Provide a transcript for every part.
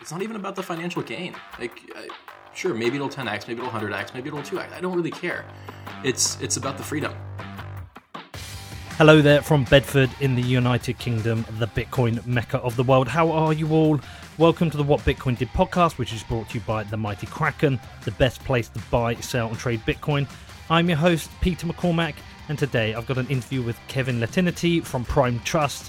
it's not even about the financial gain. Like, sure, maybe it'll 10x, maybe it'll 100x, maybe it'll 2x. I don't really care. It's about the freedom. Hello there from Bedford in the United Kingdom, the Bitcoin mecca of the world. How are you all? Welcome to the What Bitcoin Did podcast, which is brought to you by the mighty Kraken, the best place to buy, sell and trade Bitcoin. I'm your host, Peter McCormack, and today I've got an interview with Kevin Lehtiniitty from Prime Trust,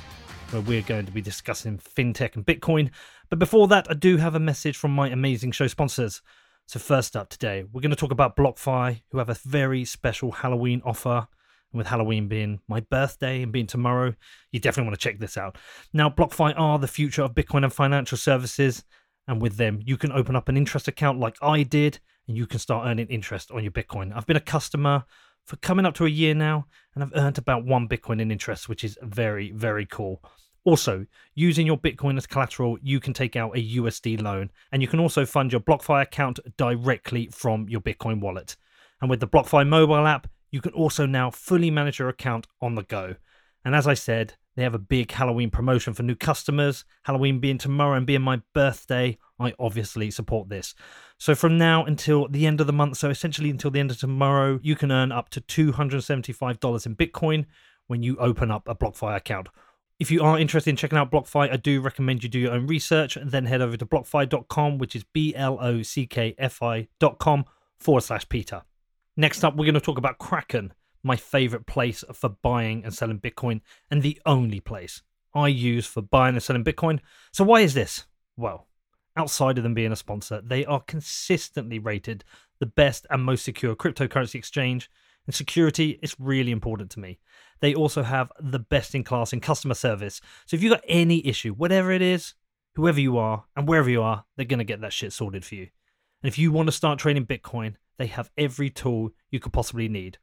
where we're going to be discussing fintech and Bitcoin. But before that, I do have a message from my amazing show sponsors. So first up today, we're going to talk about BlockFi, who have a very special Halloween offer. With Halloween being my birthday and being tomorrow, you definitely want to check this out. Now, BlockFi are the future of Bitcoin and financial services, and with them, you can open up an interest account like I did, and you can start earning interest on your Bitcoin. I've been a customer for coming up to a year now, and I've earned about 1 Bitcoin in interest, which is very, very cool. Also, using your Bitcoin as collateral, you can take out a USD loan, and you can also fund your BlockFi account directly from your Bitcoin wallet. And with the BlockFi mobile app, you can also now fully manage your account on the go. And as I said, they have a big Halloween promotion for new customers. Halloween being tomorrow and being my birthday, I obviously support this. So from now until the end of the month, so essentially until the end of tomorrow, you can earn up to $275 in Bitcoin when you open up a BlockFi account. If you are interested in checking out BlockFi, I do recommend you do your own research and then head over to blockfi.com, which is blockfi.com/Peter. Next up, we're going to talk about Kraken, my favorite place for buying and selling Bitcoin, and the only place I use for buying and selling Bitcoin. So why is this? Well, outside of them being a sponsor, they are consistently rated the best and most secure cryptocurrency exchange, and security is really important to me. They also have the best in class in customer service. So if you've got any issue, whatever it is, whoever you are and wherever you are, they're going to get that shit sorted for you. And if you want to start trading Bitcoin, they have every tool you could possibly need.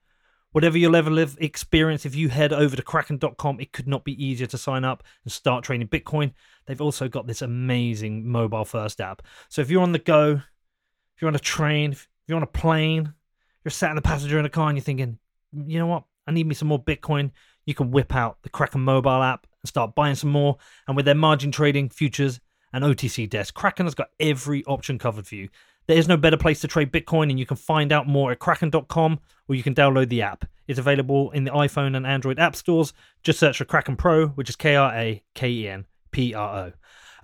Whatever your level of experience, if you head over to Kraken.com, it could not be easier to sign up and start trading Bitcoin. They've also got this amazing mobile-first app. So if you're on the go, if you're on a train, if you're on a plane, you're sat in the passenger in a car and you're thinking, you know what, I need me some more Bitcoin, you can whip out the Kraken mobile app and start buying some more. And with their margin trading, futures, and OTC desk, Kraken has got every option covered for you. There is no better place to trade Bitcoin, and you can find out more at Kraken.com, or you can download the app. It's available in the iPhone and Android app stores. Just search for Kraken Pro, which is KrakenPro.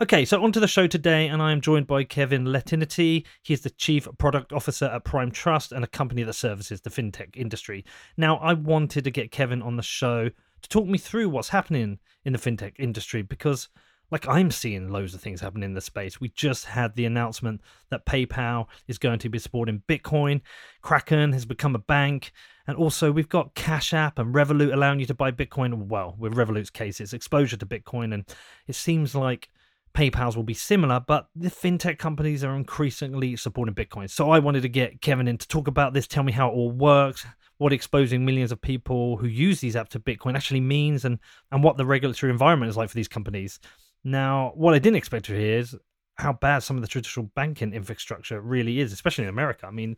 Okay, so on to the show today, and I am joined by Kevin Lehtiniitty. He is the Chief Product Officer at Prime Trust and a company that services the fintech industry. Now, I wanted to get Kevin on the show to talk me through what's happening in the fintech industry because, like, I'm seeing loads of things happening in the space. We just had the announcement that PayPal is going to be supporting Bitcoin. Kraken has become a bank. And also, we've got Cash App and Revolut allowing you to buy Bitcoin. Well, with Revolut's case, it's exposure to Bitcoin. And it seems like PayPal's will be similar, but the fintech companies are increasingly supporting Bitcoin. So I wanted to get Kevin in to talk about this, tell me how it all works, what exposing millions of people who use these apps to Bitcoin actually means, and what the regulatory environment is like for these companies. Now, what I didn't expect to hear is how bad some of the traditional banking infrastructure really is, especially in America. I mean,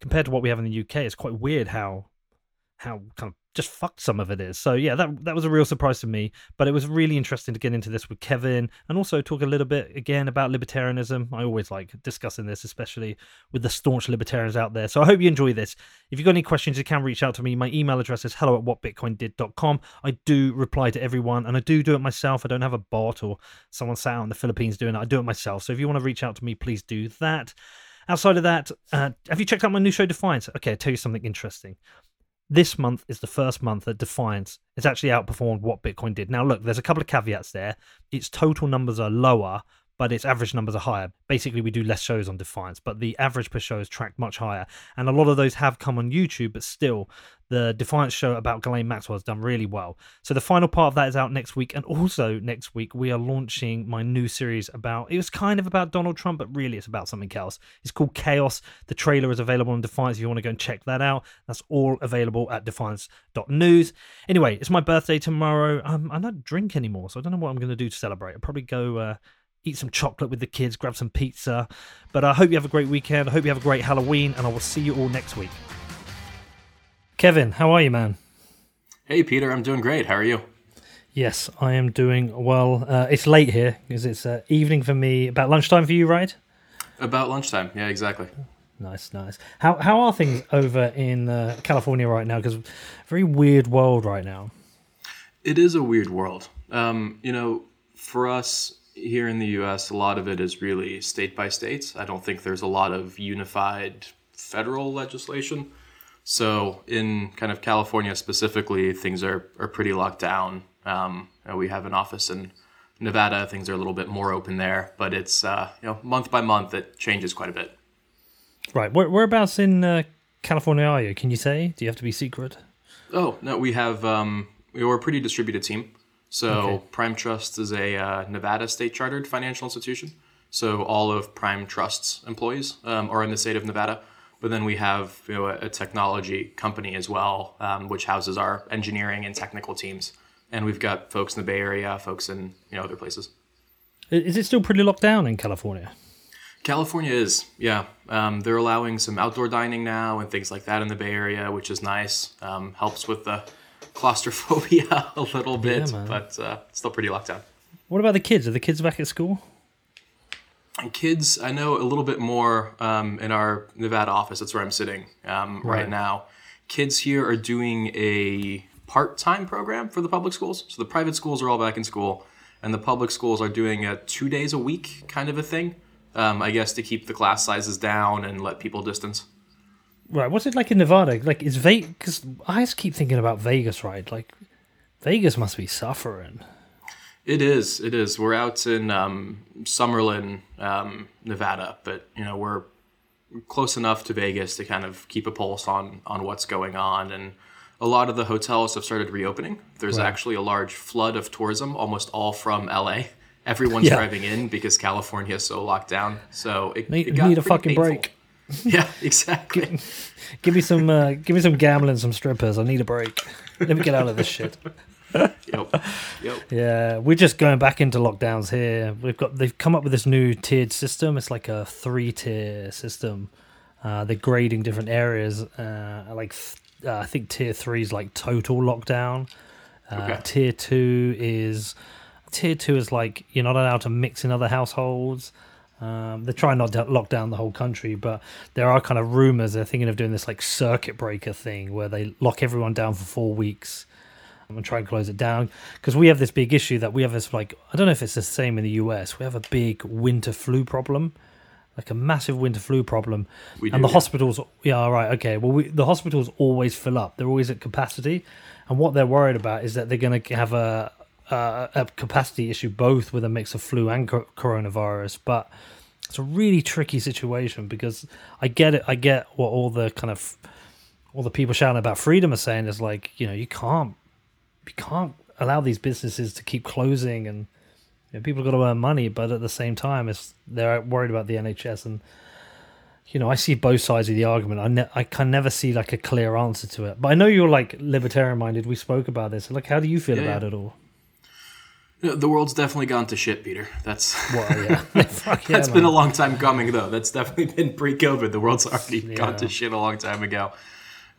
compared to what we have in the UK, it's quite weird how kind of just fucked some of it is. So yeah, that was a real surprise to me, but it was really interesting to get into this with Kevin and also talk a little bit again about libertarianism. I always like discussing this, especially with the staunch libertarians out there. So I hope you enjoy this. If you've got any questions, you can reach out to me. My email address is hello@whatbitcoindid.com. I do reply to everyone and I do it myself. I don't have a bot or someone sat out in the Philippines doing it. I do it myself. So if you want to reach out to me, please do that. Outside of that, have you checked out my new show, Defiance? Okay, I'll tell you something interesting. This month is the first month that Defiance has actually outperformed What Bitcoin Did. Now, look, there's a couple of caveats there. Its total numbers are lower, but its average numbers are higher. Basically, we do less shows on Defiance, but the average per show is tracked much higher. And a lot of those have come on YouTube, but still, the Defiance show about Ghislaine Maxwell has done really well. So the final part of that is out next week. And also next week, we are launching my new series about, it was kind of about Donald Trump, but really it's about something else. It's called Chaos. The trailer is available on Defiance if you want to go and check that out. That's all available at defiance.news. Anyway, it's my birthday tomorrow. I don't drink anymore, so I don't know what I'm going to do to celebrate. I'll probably go eat some chocolate with the kids, grab some pizza. But I hope you have a great weekend. I hope you have a great Halloween, and I will see you all next week. Kevin, how are you, man? Hey, Peter. I'm doing great. How are you? Yes, I am doing well. It's late here because it's evening for me. About lunchtime for you, right? About lunchtime. Yeah, exactly. Nice, nice. How are things over in California right now? Because very weird world right now. It is a weird world. You know, for us here in the U.S., a lot of it is really state by state. I don't think there's a lot of unified federal legislation. So in kind of California specifically, things are pretty locked down. We have an office in Nevada. Things are a little bit more open there, but it's month by month it changes quite a bit. Right. Whereabouts in California are you? Can you say? Do you have to be secret? Oh no, we have we're a pretty distributed team. So okay. Prime Trust is a Nevada state chartered financial institution. So all of Prime Trust's employees are in the state of Nevada. But then we have a technology company as well, which houses our engineering and technical teams. And we've got folks in the Bay Area, folks in other places. Is it still pretty locked down in California? California is, yeah. They're allowing some outdoor dining now and things like that in the Bay Area, which is nice. Helps with the claustrophobia a little bit, yeah, but it's still pretty locked down. What about the kids? Are the kids back at school? And kids, I know a little bit more in our Nevada office. That's where I'm sitting right now. Kids here are doing a part-time program for the public schools. So the private schools are all back in school, and the public schools are doing a 2 days a week kind of a thing, I guess, to keep the class sizes down and let people distance. Right. What's it like in Nevada? Like, is Vegas? Because I just keep thinking about Vegas, right? Like, Vegas must be suffering. It is. It is. We're out in Summerlin, Nevada, but we're close enough to Vegas to kind of keep a pulse on what's going on. And a lot of the hotels have started reopening. There's actually a large flood of tourism, almost all from LA. Everyone's driving in because California is so locked down. So it need a fucking painful break. Yeah, exactly. give me some gambling, some strippers. I need a break. Let me get out of this shit. Yep. Yeah, we're just going back into lockdowns here. They've come up with this new tiered system. It's like a 3-tier system. They're grading different areas. I think tier 3 is like total lockdown. Okay. Tier two is like you're not allowed to mix in other households. They're trying not to lock down the whole country, but there are kind of rumors they're thinking of doing this like circuit breaker thing where they lock everyone down for 4 weeks and try and close it down. Because we have this big issue that we have this, like, I don't know if it's the same in the US. We have a big winter flu problem, like a massive winter flu problem. Hospitals, yeah, right, okay. Well, the hospitals always fill up. They're always at capacity. And what they're worried about is that they're going to have a capacity issue, both with a mix of flu and coronavirus. But it's a really tricky situation because I get it. I get what all the people shouting about freedom are saying is like, you can't allow these businesses to keep closing, and people got to earn money. But at the same time, they're worried about the NHS, and I see both sides of the argument. I can never see like a clear answer to it. But I know you're like libertarian minded. We spoke about this. Like, how do you feel about it all? The world's definitely gone to shit, Peter. That's been a long time coming, though. That's definitely been pre-COVID. The world's already gone to shit a long time ago.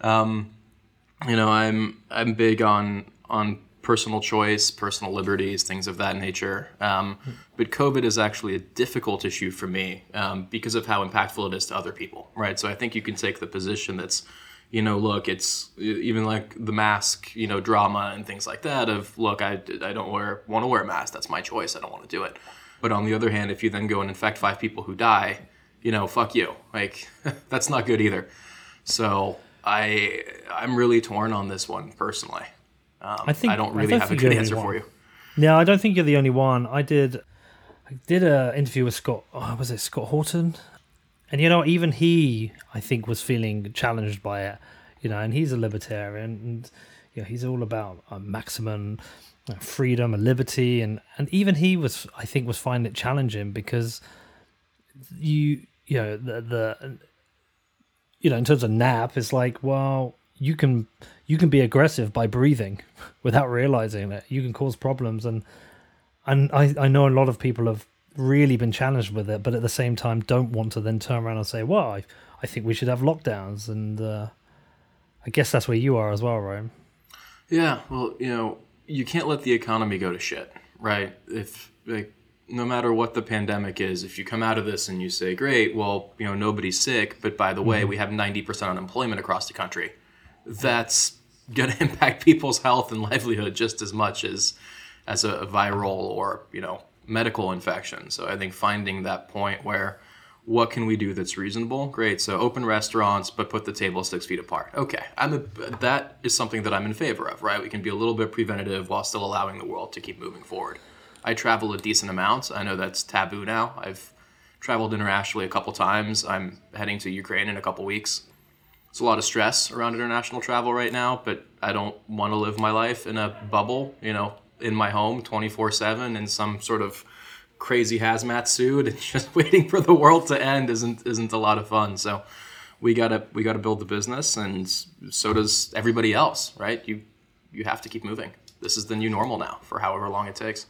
I'm big on personal choice, personal liberties, things of that nature. But COVID is actually a difficult issue for me because of how impactful it is to other people, right? So I think you can take the position that's, look, it's even like the mask, drama and things like that of, look, I don't want to wear a mask. That's my choice. I don't want to do it. But on the other hand, if you then go and infect 5 people who die, fuck you. Like, that's not good either. So I'm really torn on this one personally. I don't have a good answer for you. No, I don't think you're the only one. I did an interview with Scott Horton? And even he, I think, was feeling challenged by it, and he's a libertarian, and he's all about maximum freedom and liberty, and even he was, I think, was finding it challenging because in terms of NAP, it's like, well, you can be aggressive by breathing without realizing it. You can cause problems, and I know a lot of people have really been challenged with it, but at the same time don't want to then turn around and say, well, I think we should have lockdowns, and I guess that's where you are as well, right? Yeah, well, you can't let the economy go to shit, right? If like, no matter what the pandemic is, if you come out of this and you say, great, well, you know, nobody's sick, but by the way, we have 90% unemployment across the country, that's going to impact people's health and livelihood just as much as a viral or, you know, medical infection. So I think finding that point where what can we do that's reasonable? Great. So open restaurants, but put the table 6 feet apart. Okay. That is something that I'm in favor of, right? We can be a little bit preventative while still allowing the world to keep moving forward. I travel a decent amount. I know that's taboo now. I've traveled internationally a couple times. I'm heading to Ukraine in a couple weeks. It's a lot of stress around international travel right now, but I don't want to live my life in a bubble, you know, in my home 24/7 in some sort of crazy hazmat suit and just waiting for the world to end isn't a lot of fun. So we gotta build the business, and so does everybody else, right? You have to keep moving. This is the new normal now for however long it takes.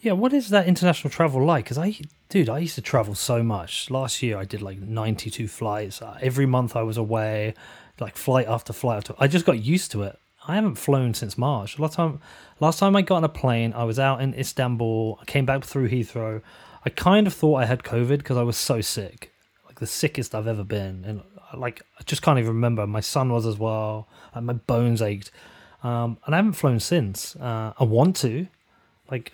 Yeah, what is that international travel like? Because I used to travel so much. Last year I did like 92 flights. Every month I was away, like flight after flight. I just got used to it. I haven't flown since March. Last time I got on a plane, I was out in Istanbul. I came back through Heathrow. I kind of thought I had COVID because I was so sick, like the sickest I've ever been, and like I just can't even remember. My son was as well, and my bones ached, and I haven't flown since. I want to. Like,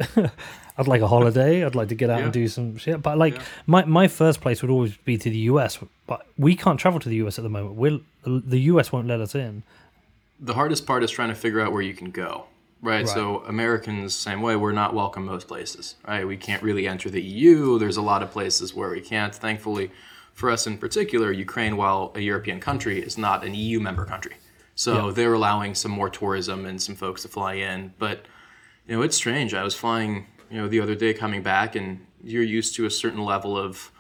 I'd like a holiday. I'd like to get out and do some shit. But like my first place would always be to the US. But we can't travel to the US at the moment. The US won't let us in. The hardest part is trying to figure out where you can go, right? So Americans, same way, we're not welcome most places, right? We can't really enter the EU. There's a lot of places where we can't. Thankfully, for us in particular, Ukraine, while a European country, is not an EU member country. So they're allowing some more tourism and some folks to fly in, but... You know, it's strange. I was flying, you know, the other day coming back, and you're used to a certain level of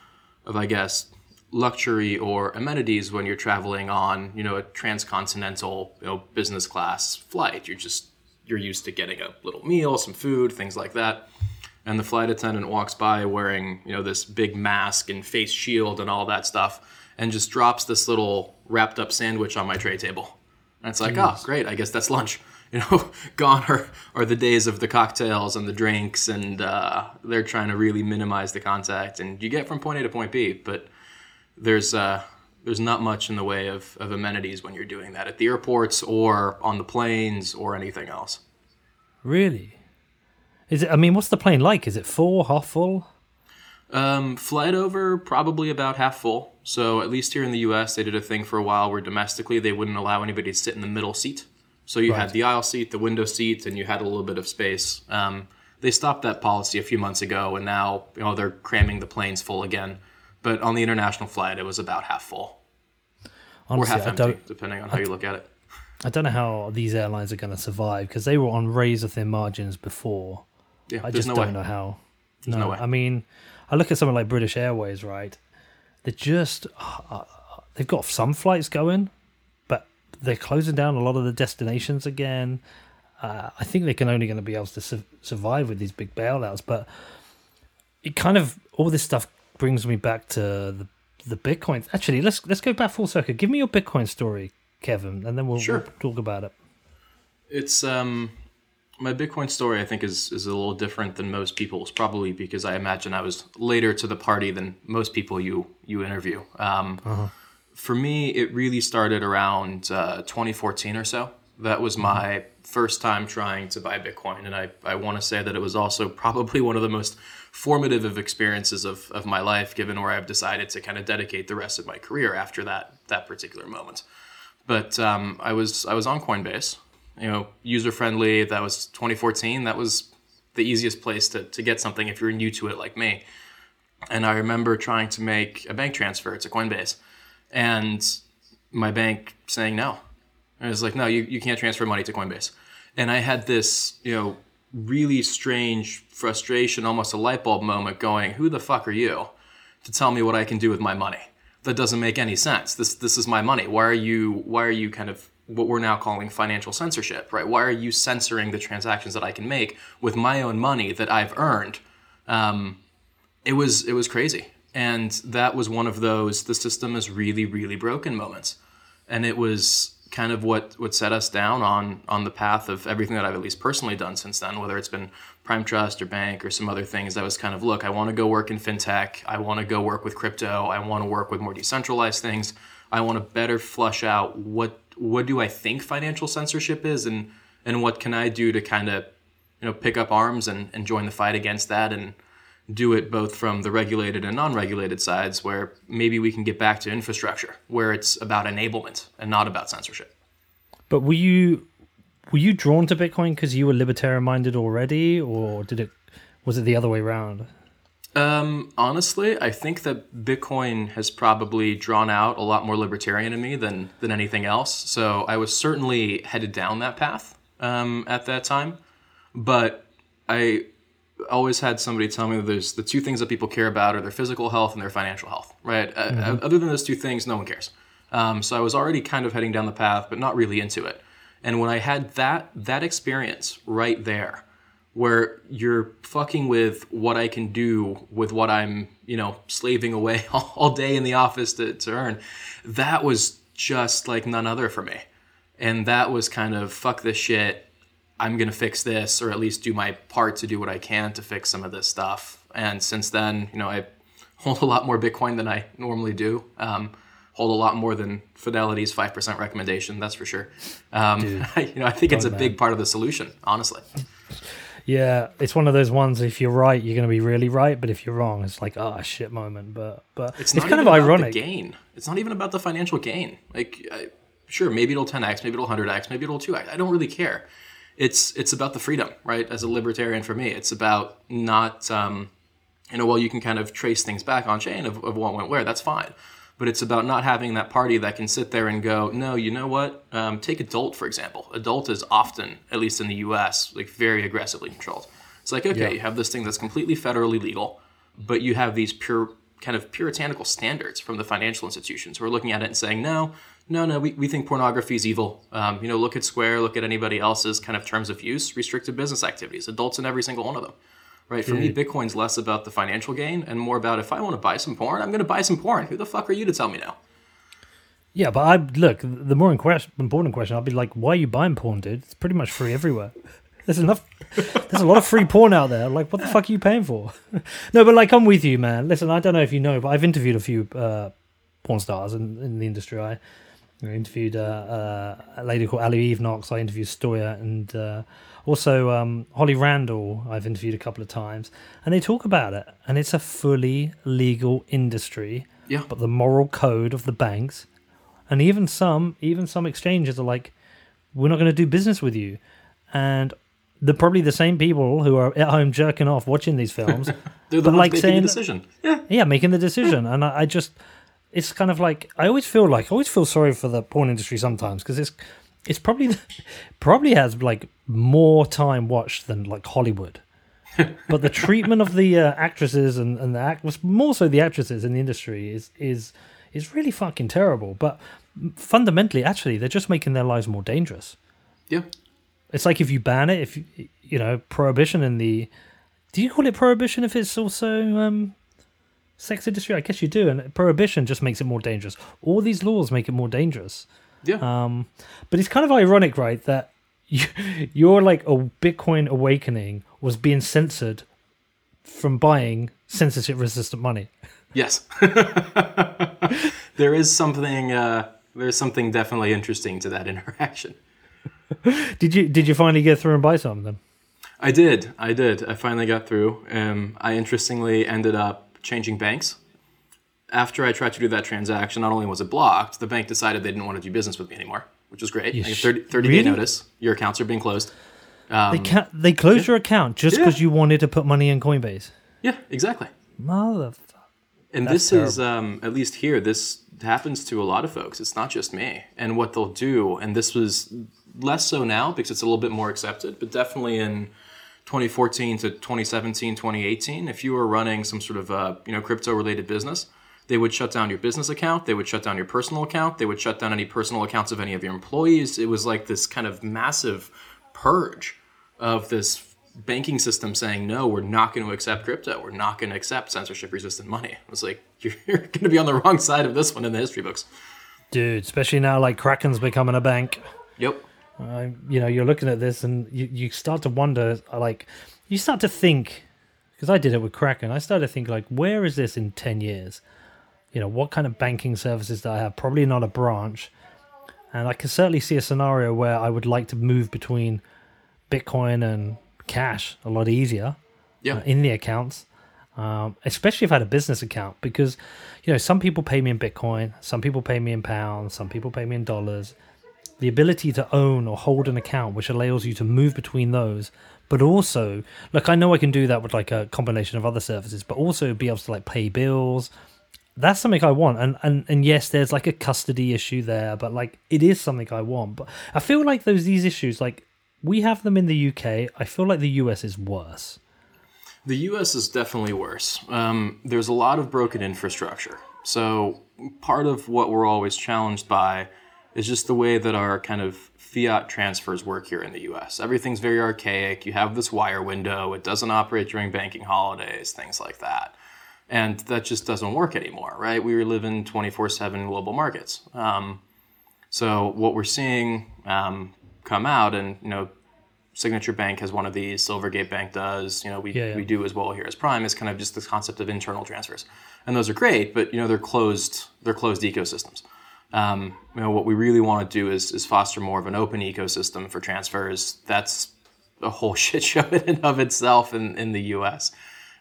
I guess, luxury or amenities when you're traveling on, you know, a transcontinental, you know, business class flight. You're used to getting a little meal, some food, things like that. And the flight attendant walks by wearing, you know, this big mask and face shield and all that stuff, and just drops this little wrapped up sandwich on my tray table. And it's like, oh, great, I guess that's lunch. You know, gone are the days of the cocktails and the drinks, and they're trying to really minimize the contact. And you get from point A to point B, but there's not much in the way of amenities when you're doing that at the airports or on the planes or anything else. Really? Is it? I mean, what's the plane like? Is it full, half full? Flight over, probably about half full. So at least here in the U.S., they did a thing for a while where domestically they wouldn't allow anybody to sit in the middle seat. So you had the aisle seat, the window seat, and you had a little bit of space. They stopped that policy a few months ago, and now, you know, they're cramming the planes full again. But on the international flight, it was about half full. Honestly, or half empty, depending on how you look at it. I don't know how these airlines are going to survive, because they were on razor-thin margins before. Yeah, I just don't know how. There's no way. I mean, I look at something like British Airways, right? They've got some flights going. They're closing down a lot of the destinations again. I think they can only going to be able to survive with these big bailouts. But it kind of, all this stuff brings me back to the Bitcoin. Actually, let's go back full circle. Give me your Bitcoin story, Kevin, and then we'll talk about it. It's my Bitcoin story, I think, is a little different than most people's, probably because I imagine I was later to the party than most people you interview. For me, it really started around 2014 or so. That was my first time trying to buy Bitcoin. And I want to say that it was also probably one of the most formative of experiences of my life, given where I've decided to kind of dedicate the rest of my career after that particular moment. But I was on Coinbase, you know, user-friendly. That was 2014. That was the easiest place to get something if you're new to it like me. And I remember trying to make a bank transfer to Coinbase. And my bank saying no. I was like, no, you can't transfer money to Coinbase. And I had this, you know, really strange frustration, almost a light bulb moment going, who the fuck are you to tell me what I can do with my money? That doesn't make any sense. This is my money. Why are you kind of what we're now calling financial censorship, right? Why are you censoring the transactions that I can make with my own money that I've earned? It was crazy. And that was one of those, the system is really, really broken moments. And it was kind of what set us down on the path of everything that I've at least personally done since then, whether it's been Prime Trust or BANQ or some other things. I was kind of, look, I want to go work in fintech. I want to go work with crypto. I want to work with more decentralized things. I want to better flush out what do I think financial censorship is, and what can I do to kind of, you know, pick up arms and join the fight against that, and do it both from the regulated and non-regulated sides, where maybe we can get back to infrastructure, where it's about enablement and not about censorship. But were you drawn to Bitcoin because you were libertarian-minded already, or was it the other way around? Honestly, I think that Bitcoin has probably drawn out a lot more libertarian in me than anything else. So I was certainly headed down that path at that time, but I always had somebody tell me that there's the two things that people care about are their physical health and their financial health, right? Mm-hmm. Other than those two things, no one cares. So I was already kind of heading down the path, but not really into it. And when I had that experience right there, where you're fucking with what I can do with what I'm, you know, slaving away all day in the office to earn, that was just like none other for me. And that was kind of, fuck this shit. I'm going to fix this, or at least do my part to do what I can to fix some of this stuff. And since then, you know, I hold a lot more Bitcoin than I normally do. Hold a lot more than Fidelity's 5% recommendation. That's for sure. I think it's a big part of the solution, honestly. Yeah. It's one of those ones, if you're right, you're going to be really right. But if you're wrong, it's like, oh, shit moment. But it's kind of ironic. Gain. It's not even about the financial gain. Like, sure, maybe it'll 10X, maybe it'll 100X, maybe it'll 2X. I don't really care. It's about the freedom, right? As a libertarian, for me, it's about not, you can kind of trace things back on chain of what went where. That's fine. But it's about not having that party that can sit there and go, no, you know what? Take Adult, for example. Adult is often, at least in the US, like very aggressively controlled. It's like, okay, You have this thing that's completely federally legal, but you have these pure kind of puritanical standards from the financial institutions who are looking at it and saying, no, we think pornography is evil. Look at Square, look at anybody else's kind of terms of use, restricted business activities, adults in every single one of them, right? For me, Bitcoin's less about the financial gain and more about, if I want to buy some porn, I'm going to buy some porn. Who the fuck are you to tell me now? Yeah, but the more important question, I'll be like, why are you buying porn, dude? It's pretty much free everywhere. There's a lot of free porn out there. Like, what the fuck are you paying for? No, but like, I'm with you, man. Listen, I don't know if you know, but I've interviewed a few porn stars in the industry. I interviewed a lady called Ali Eve Knox. I interviewed Stoya, and also Holly Randall. I've interviewed a couple of times, and they talk about it. And it's a fully legal industry. Yeah. But the moral code of the banks, and even some exchanges are like, we're not going to do business with you, and they're probably the same people who are at home jerking off watching these films. They're the ones like making the decision. Yeah, making the decision. And I just, it's kind of like, I always feel sorry for the porn industry sometimes, because it's probably has like more time watched than like Hollywood. But the treatment of the actresses and the more so the actresses in the industry is really fucking terrible. But fundamentally, actually, they're just making their lives more dangerous. Yeah. It's like if you ban it, if you know prohibition in the, do you call it prohibition if it's also sex industry? I guess you do, and prohibition just makes it more dangerous. All these laws make it more dangerous. Yeah. But it's kind of ironic, right? That you're like a Bitcoin awakening was being censored from buying censorship-resistant money. Yes. There is something. There's something definitely interesting to that interaction. Did you finally get through and buy some then? I did. I finally got through. I interestingly ended up changing banks. After I tried to do that transaction, not only was it blocked, the bank decided they didn't want to do business with me anymore, which was great. Like 30-day notice. Your accounts are being closed. They closed your account just because you wanted to put money in Coinbase. Yeah, exactly. Motherfucker. And that's terrible. Is, at least here, this happens to a lot of folks. It's not just me. And what they'll do, and this was less so now because it's a little bit more accepted, but definitely in 2014 to 2017, 2018, if you were running some sort of crypto-related business, they would shut down your business account, they would shut down your personal account, they would shut down any personal accounts of any of your employees. It was like this kind of massive purge of this banking system saying, no, we're not going to accept crypto. We're not going to accept censorship-resistant money. I was like, you're going to be on the wrong side of this one in the history books. Dude, especially now, like Kraken's becoming a bank. Yep. You know, you're looking at this and you start to wonder, like, you start to think, because I did it with Kraken, I started to think, like, where is this in 10 years? You know, what kind of banking services do I have? Probably not a branch. And I can certainly see a scenario where I would like to move between Bitcoin and cash a lot easier in the accounts. Especially if I had a business account, because, you know, some people pay me in Bitcoin, some people pay me in pounds, some people pay me in dollars. The ability to own or hold an account, which allows you to move between those, but also, look, I know I can do that with like a combination of other services, but also be able to like pay bills. That's something I want. And yes, there's like a custody issue there, but like it is something I want. But I feel like these issues, like we have them in the UK. I feel like the US is worse. The U.S. is definitely worse. There's a lot of broken infrastructure. So part of what we're always challenged by is just the way that our kind of fiat transfers work here in the U.S. Everything's very archaic. You have this wire window. It doesn't operate during banking holidays, things like that. And that just doesn't work anymore, right? We live in 24/7 global markets. So what we're seeing come out and, you know, Signature Bank has one of these, Silvergate Bank does, you know, we do as well here as Prime, is kind of just this concept of internal transfers. And those are great, but, you know, they're closed ecosystems. You know, what we really want to do is foster more of an open ecosystem for transfers. That's a whole shit show in and of itself in the US.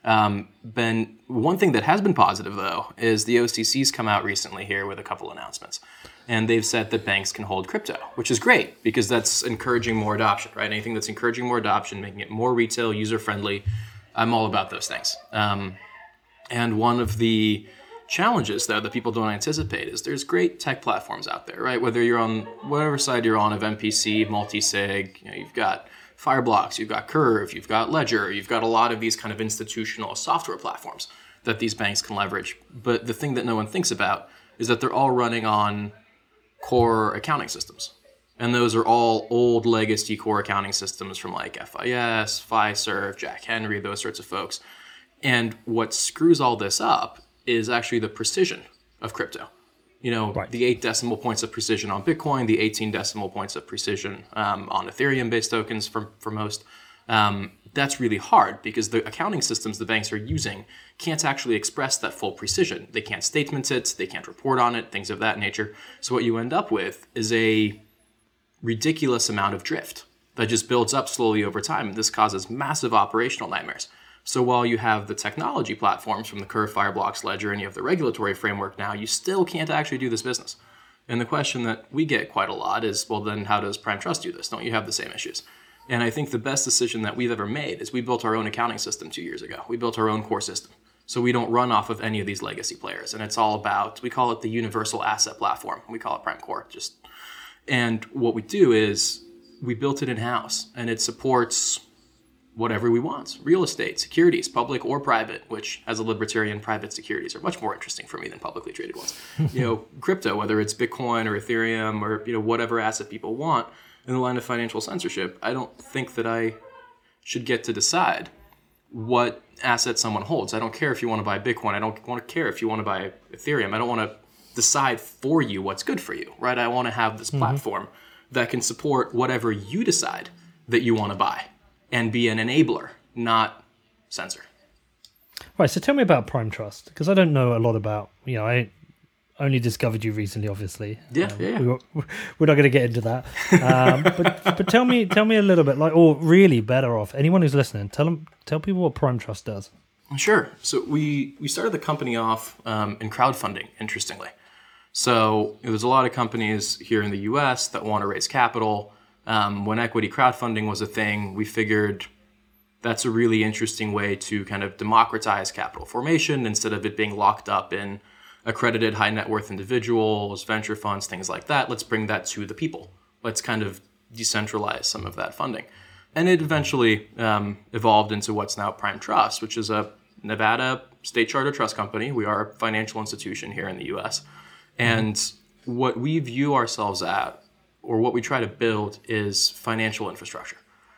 Ben, one thing that has been positive, though, is the OCC's come out recently here with a couple announcements. And they've said that banks can hold crypto, which is great because that's encouraging more adoption, right? Anything that's encouraging more adoption, making it more retail, user-friendly, I'm all about those things. And one of the challenges, though, that people don't anticipate is there's great tech platforms out there, right? Whether you're on whatever side you're on of MPC, multi-sig, you know, you've got Fireblocks, you've got Curve, you've got Ledger, you've got a lot of these kind of institutional software platforms that these banks can leverage. But the thing that no one thinks about is that they're all running on core accounting systems. And those are all old legacy core accounting systems from like FIS, Fiserv, Jack Henry, those sorts of folks. And what screws all this up is actually the precision of crypto. You know, right. The 8 decimal points of precision on Bitcoin, the 18 decimal points of precision on Ethereum-based tokens for most. That's really hard because the accounting systems the banks are using can't actually express that full precision. They can't statement it, they can't report on it, things of that nature. So what you end up with is a ridiculous amount of drift that just builds up slowly over time. And this causes massive operational nightmares. So while you have the technology platforms from the Curve, Fireblocks, Ledger, and you have the regulatory framework now, you still can't actually do this business. And the question that we get quite a lot is, well, then how does Prime Trust do this? Don't you have the same issues? And I think the best decision that we've ever made is we built our own accounting system 2 years ago. We built our own core system. So we don't run off of any of these legacy players. And it's all about, we call it the universal asset platform. We call it Prime Core. And what we do is we built it in-house and it supports whatever we want, real estate, securities, public or private, which as a libertarian, private securities are much more interesting for me than publicly traded ones. You know, crypto, whether it's Bitcoin or Ethereum or, you know, whatever asset people want. In the line of financial censorship, I don't think that I should get to decide what asset someone holds. I don't care if you want to buy Bitcoin. I don't want to care if you want to buy Ethereum. I don't want to decide for you what's good for you, right? I want to have this platform that can support whatever you decide that you want to buy and be an enabler, not censor. Right, so tell me about Prime Trust, because I don't know a lot about, you know, I only discovered you recently, obviously. Yeah. We're not going to get into that. But tell me a little bit, like, or really better off, anyone who's listening, tell people what Prime Trust does. Sure. So we started the company off in crowdfunding, interestingly. So there's a lot of companies here in the U.S. that want to raise capital. When equity crowdfunding was a thing, we figured that's a really interesting way to kind of democratize capital formation instead of it being locked up in accredited high net worth individuals, venture funds, things like that. Let's bring that to the people. Let's kind of decentralize some of that funding. And it eventually evolved into what's now Prime Trust, which is a Nevada state charter trust company. We are a financial institution here in the US. And what we view ourselves at, or what we try to build, is financial infrastructure.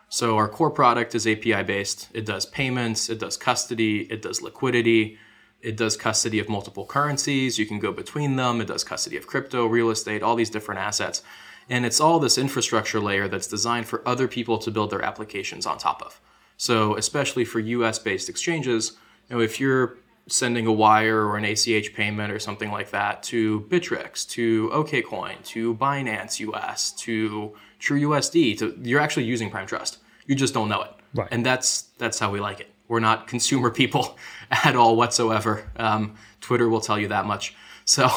So our core product is API based. It does payments, it does custody, it does liquidity. It does custody of multiple currencies. You can go between them. It does custody of crypto, real estate, all these different assets. And it's all this infrastructure layer that's designed for other people to build their applications on top of. So especially for US-based exchanges, you know, if you're sending a wire or an ACH payment or something like that to Bittrex, to OKCoin, to Binance US, to TrueUSD, you're actually using Prime Trust. You just don't know it. Right. And that's how we like it. We're not consumer people at all whatsoever. Twitter will tell you that much. So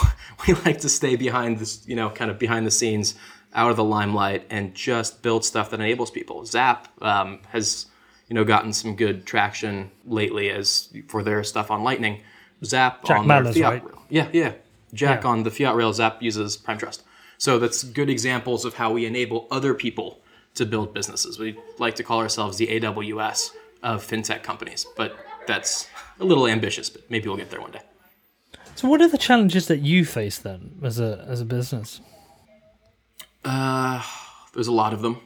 we like to stay behind this, you know, kind of behind the scenes, out of the limelight, and just build stuff that enables people. Zap has, you know, gotten some good traction lately as for their stuff on Lightning. Zap Jack on Mallers, their fiat rail. Yeah. Jack on the fiat rail, Zap uses Prime Trust. So that's good examples of how we enable other people to build businesses. We like to call ourselves the AWS of fintech companies, but that's a little ambitious, but maybe we'll get there one day. So what are the challenges that you face then as a business? There's a lot of them.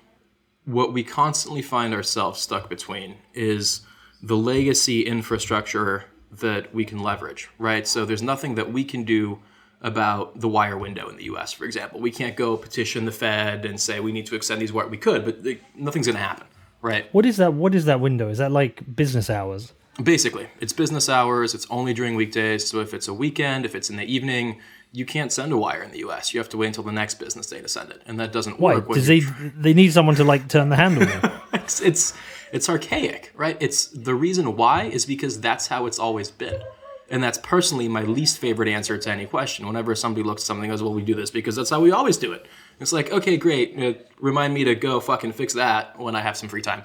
What we constantly find ourselves stuck between is the legacy infrastructure that we can leverage, right? So there's nothing that we can do about the wire window in the US, for example. We can't go petition the Fed and say we need to extend these wires. We could, but nothing's going to happen, right? What is that window? Is that like business hours? Basically, it's business hours. It's only during weekdays. So if it's a weekend, if it's in the evening, you can't send a wire in the US. You have to wait until the next business day to send it, and that doesn't work. Why? They need someone to like turn the handle. It's archaic, right? It's the reason why is because that's how it's always been. And that's personally my least favorite answer to any question. Whenever somebody looks at something and goes, well, we do this because that's how we always do it. It's like, okay, great. Remind me to go fucking fix that when I have some free time.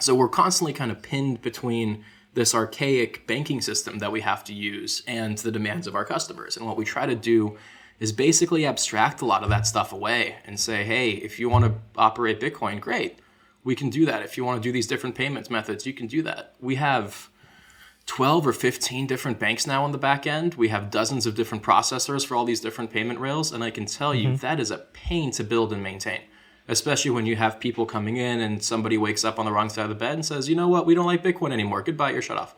So we're constantly kind of pinned between this archaic banking system that we have to use and the demands of our customers. And what we try to do is basically abstract a lot of that stuff away and say, hey, if you want to operate Bitcoin, great. We can do that. If you want to do these different payments methods, you can do that. We have 12 or 15 different banks now on the back end. We have dozens of different processors for all these different payment rails. And I can tell you that is a pain to build and maintain, especially when you have people coming in and somebody wakes up on the wrong side of the bed and says, you know what, we don't like Bitcoin anymore. Goodbye, you're shut off.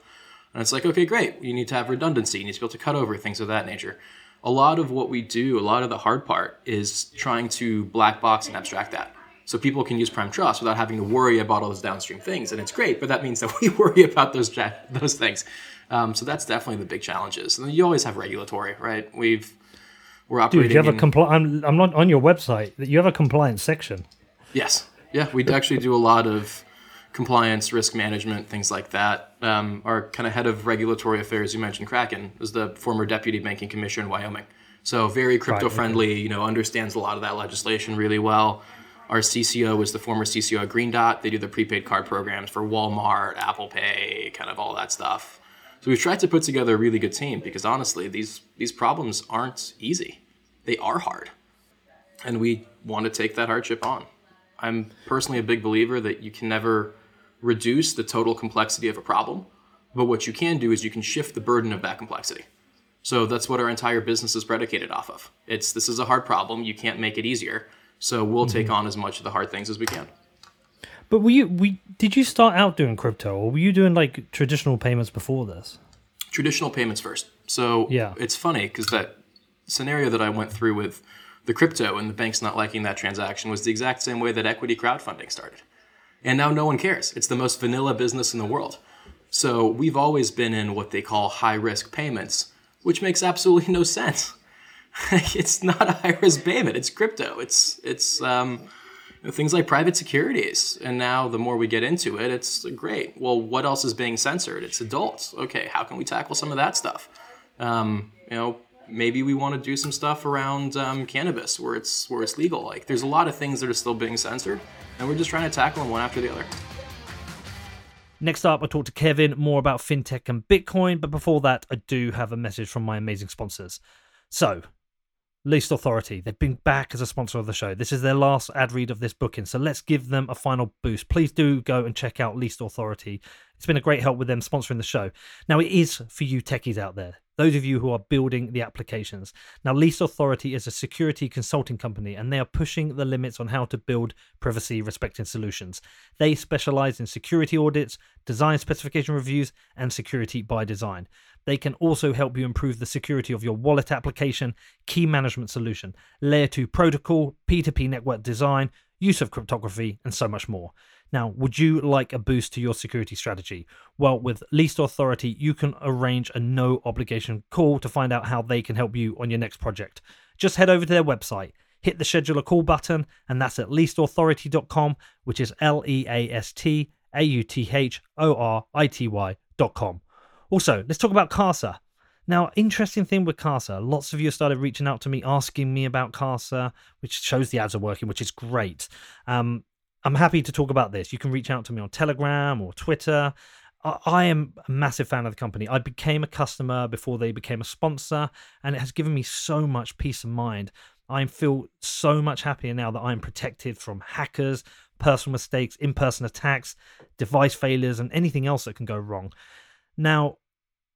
And it's like, okay, great. You need to have redundancy. You need to be able to cut over, things of that nature. A lot of what we do, a lot of the hard part is trying to black box and abstract that. So people can use Prime Trust without having to worry about all those downstream things. And it's great, but that means that we worry about those things. So that's definitely the big challenges. And you always have regulatory, right? We're operating. Dude, you have I'm not on your website. You have a compliance section. Yes. Yeah, we actually do a lot of compliance, risk management, things like that. Our kind of head of regulatory affairs, you mentioned Kraken, is the former deputy banking commissioner in Wyoming. So very crypto-friendly, right, okay. You know, understands a lot of that legislation really well. Our CCO is the former CCO at Green Dot. They do the prepaid card programs for Walmart, Apple Pay, kind of all that stuff. So we've tried to put together a really good team because honestly, these problems aren't easy. They are hard. And we want to take that hardship on. I'm personally a big believer that you can never reduce the total complexity of a problem. But what you can do is you can shift the burden of that complexity. So that's what our entire business is predicated off of. This is a hard problem. You can't make it easier. So we'll take on as much of the hard things as we can. But did you start out doing crypto, or were you doing like traditional payments before this? Traditional payments first. So It's funny because that scenario that I went through with the crypto and the banks not liking that transaction was the exact same way that equity crowdfunding started. And now no one cares. It's the most vanilla business in the world. So we've always been in what they call high-risk payments, which makes absolutely no sense. It's not a high-risk payment. It's crypto. It's things like private securities. And now the more we get into it, it's great. Well, what else is being censored? It's adults. Okay, how can we tackle some of that stuff? Maybe we want to do some stuff around cannabis where it's legal. Like, there's a lot of things that are still being censored, and we're just trying to tackle them one after the other. Next up, I talk to Kevin more about fintech and Bitcoin. But before that, I do have a message from my amazing sponsors. So, Least Authority, they've been back as a sponsor of the show. This is their last ad read of this booking, so let's give them a final boost. Please do go and check out Least Authority. It's been a great help with them sponsoring the show. Now, it is for you techies out there, those of you who are building the applications. Now, Least Authority is a security consulting company, and they are pushing the limits on how to build privacy-respecting solutions. They specialize in security audits, design specification reviews, and security by design. They can also help you improve the security of your wallet application, key management solution, layer 2 protocol, P2P network design, use of cryptography, and so much more. Now, would you like a boost to your security strategy? Well, with Least Authority, you can arrange a no-obligation call to find out how they can help you on your next project. Just head over to their website, hit the schedule a call button, and that's at leastauthority.com, which is leastauthority.com. Also, let's talk about Casa. Now, interesting thing with Casa, lots of you started reaching out to me, asking me about Casa, which shows the ads are working, which is great. I'm happy to talk about this. You can reach out to me on Telegram or Twitter. I am a massive fan of the company. I became a customer before they became a sponsor, and it has given me so much peace of mind. I feel so much happier now that I'm protected from hackers, personal mistakes, in-person attacks, device failures, and anything else that can go wrong. Now,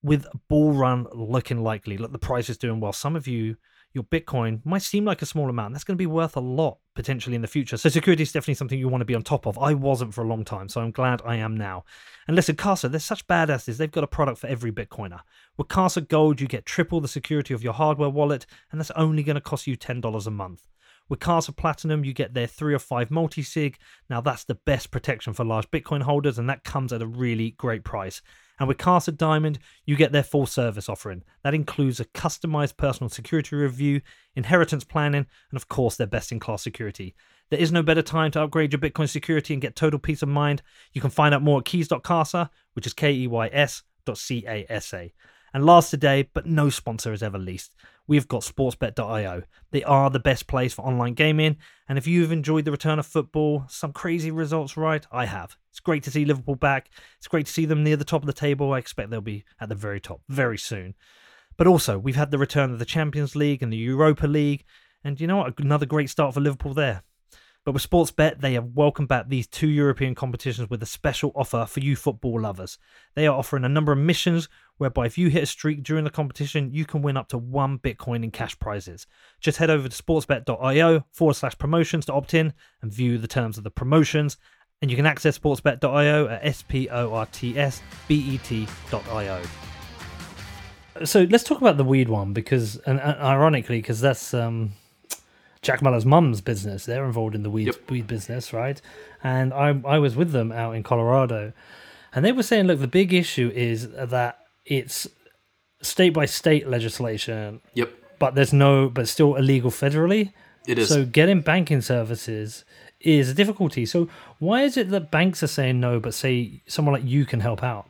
with bull run looking likely, look, the price is doing well. Some of you, your Bitcoin might seem like a small amount. That's going to be worth a lot potentially in the future. So security is definitely something you want to be on top of. I wasn't for a long time, so I'm glad I am now. And listen, Casa, they're such badasses. They've got a product for every Bitcoiner. With Casa Gold, you get triple the security of your hardware wallet, and that's only going to cost you $10 a month. With Casa Platinum, you get their 3 or 5 multi-sig. Now, that's the best protection for large Bitcoin holders, and that comes at a really great price. And with Casa Diamond, you get their full service offering. That includes a customized personal security review, inheritance planning, and of course, their best-in-class security. There is no better time to upgrade your Bitcoin security and get total peace of mind. You can find out more at keys.casa, which is keys.casa. And last today, but no sponsor is ever least, we've got Sportsbet.io. They are the best place for online gaming. And if you've enjoyed the return of football, some crazy results, right? I have. It's great to see Liverpool back. It's great to see them near the top of the table. I expect they'll be at the very top very soon. But also, we've had the return of the Champions League and the Europa League. And you know what? Another great start for Liverpool there. But with Sportsbet, they have welcomed back these 2 European competitions with a special offer for you football lovers. They are offering a number of missions whereby if you hit a streak during the competition, you can win up to 1 Bitcoin in cash prizes. Just head over to sportsbet.io/promotions to opt in and view the terms of the promotions. And you can access sportsbet.io at sportsbet.io. So let's talk about the weed one, because, and ironically, because that's... Jack Muller's mum's business. They're involved in the weed business, right? And I was with them out in Colorado, and they were saying, look, the big issue is that it's state by state legislation. Yep. But it's still illegal federally. It is. So getting banking services is a difficulty. So why is it that banks are saying no, but say someone like you can help out?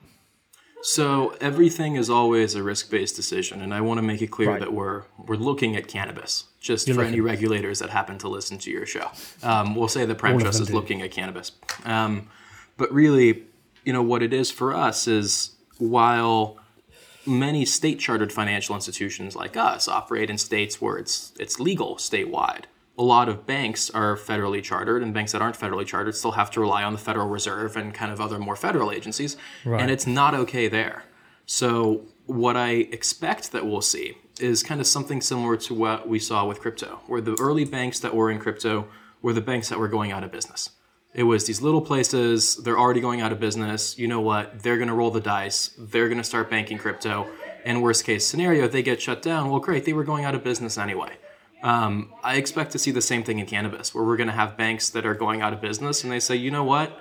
So everything is always a risk-based decision, and I want to make it clear that we're looking at cannabis. Just for any regulators that happen to listen to your show, we'll say that Prime Trust is looking at cannabis. But really, you know what it is for us is while many state-chartered financial institutions like us operate in states where it's legal statewide, a lot of banks are federally chartered, and banks that aren't federally chartered still have to rely on the Federal Reserve and kind of other more federal agencies. Right. And it's not okay there. So what I expect that we'll see is kind of something similar to what we saw with crypto, where the early banks that were in crypto were the banks that were going out of business. It was these little places, they're already going out of business. You know what? They're going to roll the dice. They're going to start banking crypto. And worst case scenario, they get shut down. Well, great. They were going out of business anyway. I expect to see the same thing in cannabis, where we're going to have banks that are going out of business and they say, you know what?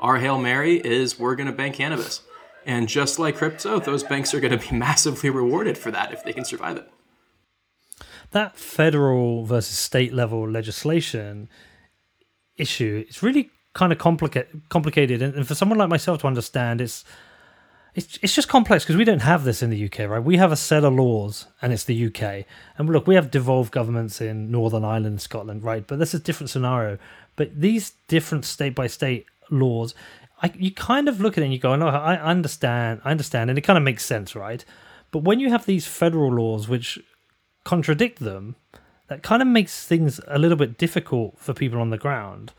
Our Hail Mary is we're going to bank cannabis. And just like crypto, those banks are going to be massively rewarded for that if they can survive it. That federal versus state level legislation issue is really kind of complicated. And for someone like myself to understand, it's just complex because we don't have this in the UK, right? We have a set of laws and it's the UK. And look, we have devolved governments in Northern Ireland, Scotland, right? But this is a different scenario. But these different state by state laws, you kind of look at it and you go, no, I understand. And it kind of makes sense, right? But when you have these federal laws which contradict them, that kind of makes things a little bit difficult for people on the ground.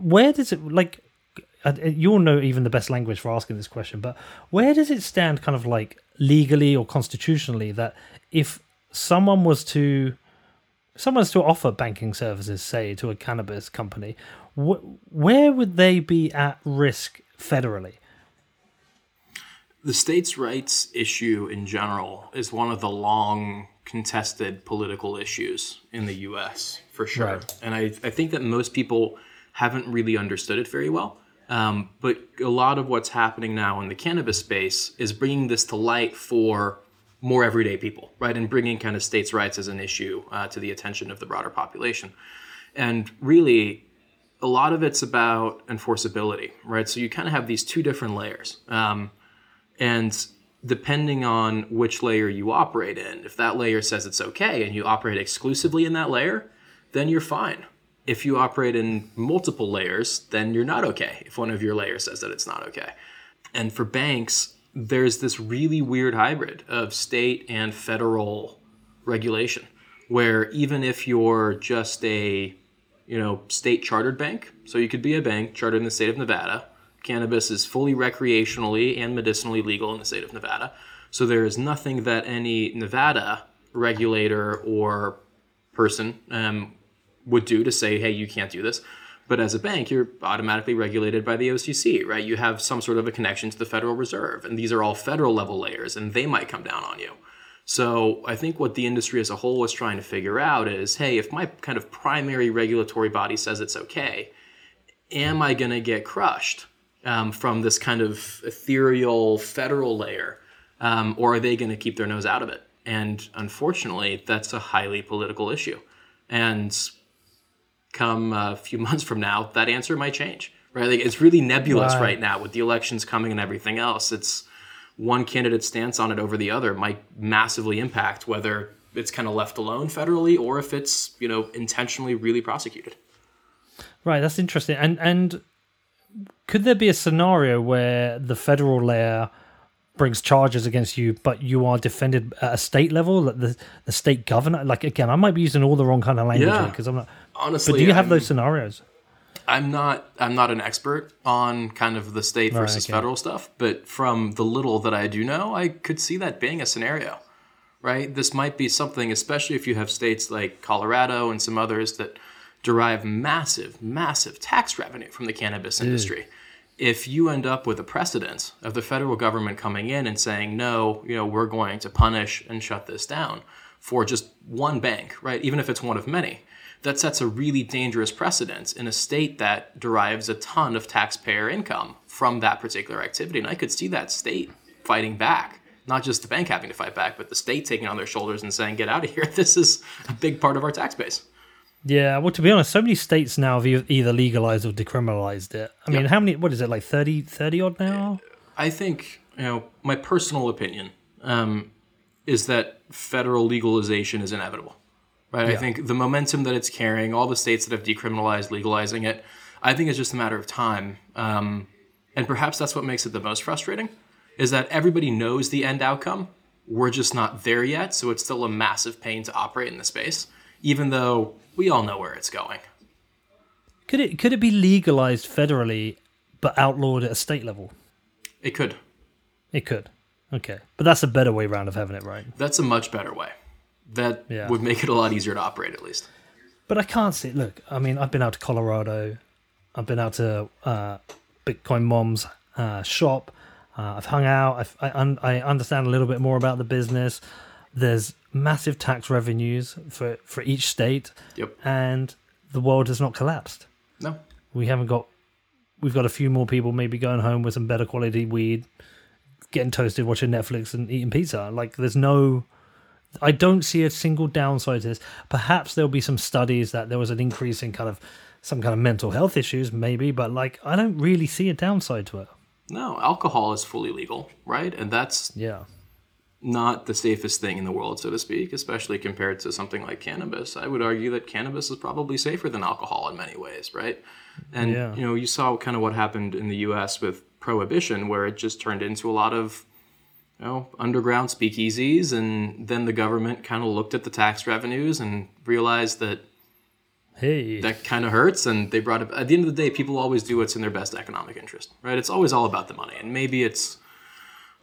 Where does it, like, you'll know even the best language for asking this question, but where does it stand kind of like legally or constitutionally that if someone was to offer banking services, say, to a cannabis company, where would they be at risk federally? The states' rights issue in general is one of the long contested political issues in the U.S., for sure. Right. And I think that most people haven't really understood it very well. But a lot of what's happening now in the cannabis space is bringing this to light for more everyday people, right? And bringing kind of states' rights as an issue to the attention of the broader population. And really, a lot of it's about enforceability, right? So you kind of have these two different layers. And depending on which layer you operate in, if that layer says it's okay and you operate exclusively in that layer, then you're fine. If you operate in multiple layers, then you're not okay if one of your layers says that it's not okay. And for banks, there's this really weird hybrid of state and federal regulation, where even if you're just a, you know, state chartered bank, so you could be a bank chartered in the state of Nevada. Cannabis is fully recreationally and medicinally legal in the state of Nevada. So there is nothing that any Nevada regulator or person would do to say, hey, you can't do this. But as a bank, you're automatically regulated by the OCC, right? You have some sort of a connection to the Federal Reserve. And these are all federal level layers, and they might come down on you. So I think what the industry as a whole was trying to figure out is, hey, if my kind of primary regulatory body says it's okay, am I going to get crushed from this kind of ethereal federal layer, or are they going to keep their nose out of it? And unfortunately, that's a highly political issue. And come a few months from now, that answer might change, right? Like, it's really nebulous right now with the elections coming and everything else. It's one candidate's stance on it over the other might massively impact whether it's kind of left alone federally or if it's, you know, intentionally really prosecuted. Right. That's interesting. And could there be a scenario where the federal layer brings charges against you, but you are defended at a state level, like the state governor? Like, again, I might be using all the wrong kind of language because I'm not. Honestly, but do you have those scenarios? I'm not an expert on kind of the state versus federal stuff, but from the little that I do know, I could see that being a scenario, right? This might be something, especially if you have states like Colorado and some others that derive massive, massive tax revenue from the cannabis industry. If you end up with a precedent of the federal government coming in and saying, no, you know, we're going to punish and shut this down for just one bank, right? Even if it's one of many, that sets a really dangerous precedent in a state that derives a ton of taxpayer income from that particular activity. And I could see that state fighting back, not just the bank having to fight back, but the state taking it on their shoulders and saying, get out of here. This is a big part of our tax base. Yeah, well, to be honest, so many states now have either legalized or decriminalized it. I mean, how many, what is it, like 30-odd now? I think, you know, my personal opinion is that federal legalization is inevitable, right? Yeah. I think the momentum that it's carrying, all the states that have decriminalized legalizing it, I think it's just a matter of time. And perhaps that's what makes it the most frustrating, is that everybody knows the end outcome. We're just not there yet, so it's still a massive pain to operate in the space, even though we all know where it's going. Could it be legalized federally but outlawed at a state level? It could. Okay. But that's a better way around of having it, right? That's a much better way. That would make it a lot easier to operate, at least. But I can't see it. Look, I mean, I've been out to Colorado. I've been out to Bitcoin Mom's shop. I've hung out. I understand a little bit more about the business. There's massive tax revenues for each state, and the world has not collapsed. No, we've got a few more people maybe going home with some better quality weed, getting toasted, watching Netflix, and eating pizza. Like, there's no, I don't see a single downside to this. Perhaps there'll be some studies that there was an increase in kind of some kind of mental health issues, maybe, but like, I don't really see a downside to it. No, alcohol is fully legal, right? And that's not the safest thing in the world, so to speak, especially compared to something like cannabis. I would argue that cannabis is probably safer than alcohol in many ways, right? And, you know, you saw kind of what happened in the U.S. with prohibition, where it just turned into a lot of, you know, underground speakeasies. And then the government kind of looked at the tax revenues and realized that Hey. That kind of hurts, and they brought it. At the end of the day, people always do what's in their best economic interest, right? It's always all about the money, and maybe it's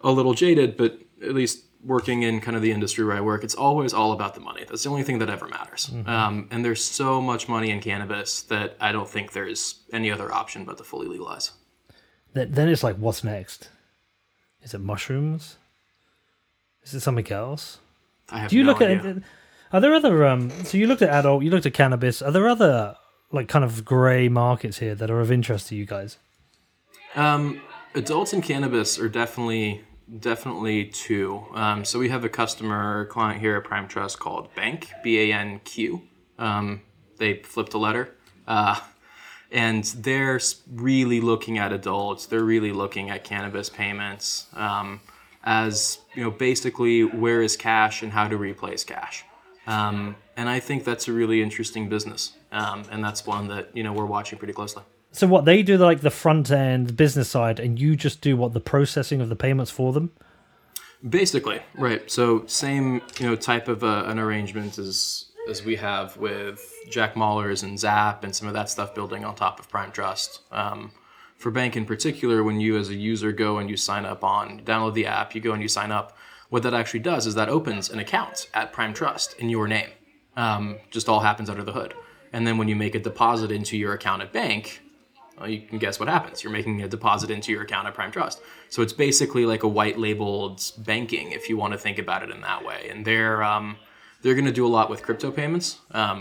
a little jaded, but at least working in kind of the industry where I work, it's always all about the money. That's the only thing that ever matters. Mm-hmm. And there's so much money in cannabis that I don't think there is any other option but to fully legalize. Then it's like, what's next? Is it mushrooms? Is it something else? I have no idea. Are there other? So you looked at adult, you looked at cannabis. Are there other like kind of grey markets here that are of interest to you guys? Adults and cannabis are definitely two. So we have a client here at Prime Trust called BANQ, BANQ. They flipped a letter, and they're really looking at adults. They're really looking at cannabis payments as basically where is cash and how to replace cash. And I think that's a really interesting business. And that's one that, we're watching pretty closely. So what they do, like the front end, the business side, and you just do the processing of the payments for them? Basically, right. So same, type of an arrangement as we have with Jack Mahler's and Zap and some of that stuff building on top of Prime Trust. For BANQ in particular, when you as a user go and you sign up on, download the app, you go and you sign up, what that actually does is that opens an account at Prime Trust in your name. Just all happens under the hood. And then when you make a deposit into your account at BANQ, you can guess what happens. You're making a deposit into your account at Prime Trust. So it's basically like a white labeled banking, if you want to think about it in that way. And they're going to do a lot with crypto payments. I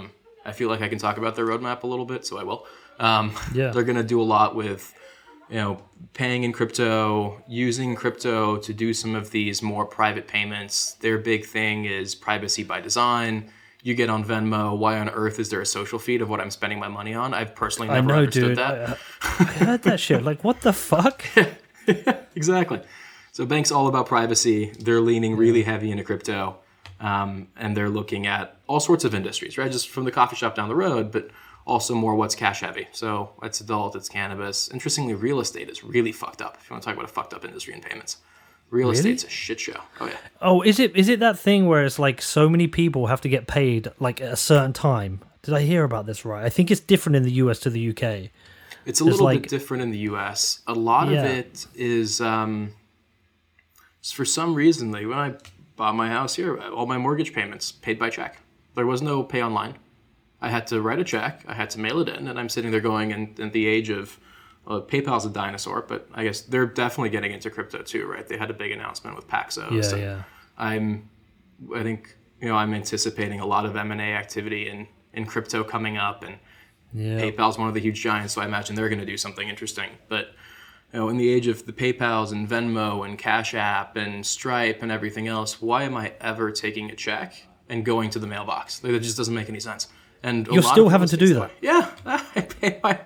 feel like I can talk about their roadmap a little bit, so I will. They're going to do a lot with paying in crypto, using crypto to do some of these more private payments. Their big thing is privacy by design. You get on Venmo. Why on earth is there a social feed of what I'm spending my money on? I've personally never understood that. I heard that shit. Like, what the fuck? Yeah, exactly. So BANQ's all about privacy. They're leaning really heavy into crypto, and they're looking at all sorts of industries, right? Just from the coffee shop down the road, but also more what's cash heavy. So it's adult, it's cannabis. Interestingly, real estate is really fucked up. If you want to talk about a fucked up industry in payments, real estate's a shit show. Oh yeah. Oh, is it that thing where it's like so many people have to get paid like at a certain time? Did I hear about this right? I think it's different in the US to the UK. It's a little bit different in the US. A lot of it is for some reason, like when I bought my house here, all my mortgage payments paid by check. There was no pay online. I had to write a check, I had to mail it in, and I'm sitting there going, and at the age of, PayPal's a dinosaur, but I guess they're definitely getting into crypto too, right? They had a big announcement with Paxos. Yeah. I think I'm anticipating a lot of M&A activity in crypto coming up, and PayPal's one of the huge giants, so I imagine they're going to do something interesting. But in the age of the PayPals and Venmo and Cash App and Stripe and everything else, why am I ever taking a check and going to the mailbox? That just doesn't make any sense. And you're still having to do that. Yeah, I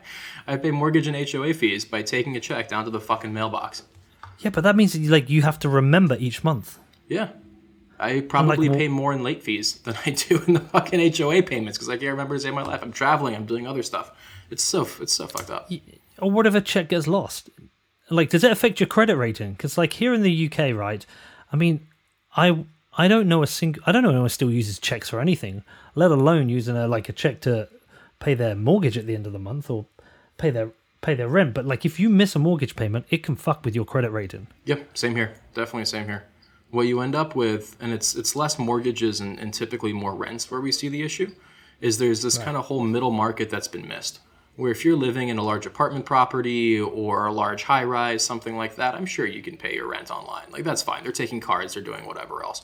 pay mortgage and HOA fees by taking a check down to the fucking mailbox. Yeah, but that means you have to remember each month. Yeah, I probably pay more in late fees than I do in the fucking HOA payments because I can't remember to save my life. I'm traveling. I'm doing other stuff. It's so fucked up. Or what if a check gets lost? Like, does it affect your credit rating? Because here in the UK, right? I mean, I don't know I don't know anyone still uses checks for anything, let alone using a check to pay their mortgage at the end of the month or pay their rent. But if you miss a mortgage payment, it can fuck with your credit rating. Yep, same here. Definitely same here. What you end up with, and it's less mortgages and typically more rents where we see the issue, is there's this kind of whole middle market that's been missed. Where if you're living in a large apartment property or a large high-rise, something like that, I'm sure you can pay your rent online. That's fine. They're taking cards. They're doing whatever else.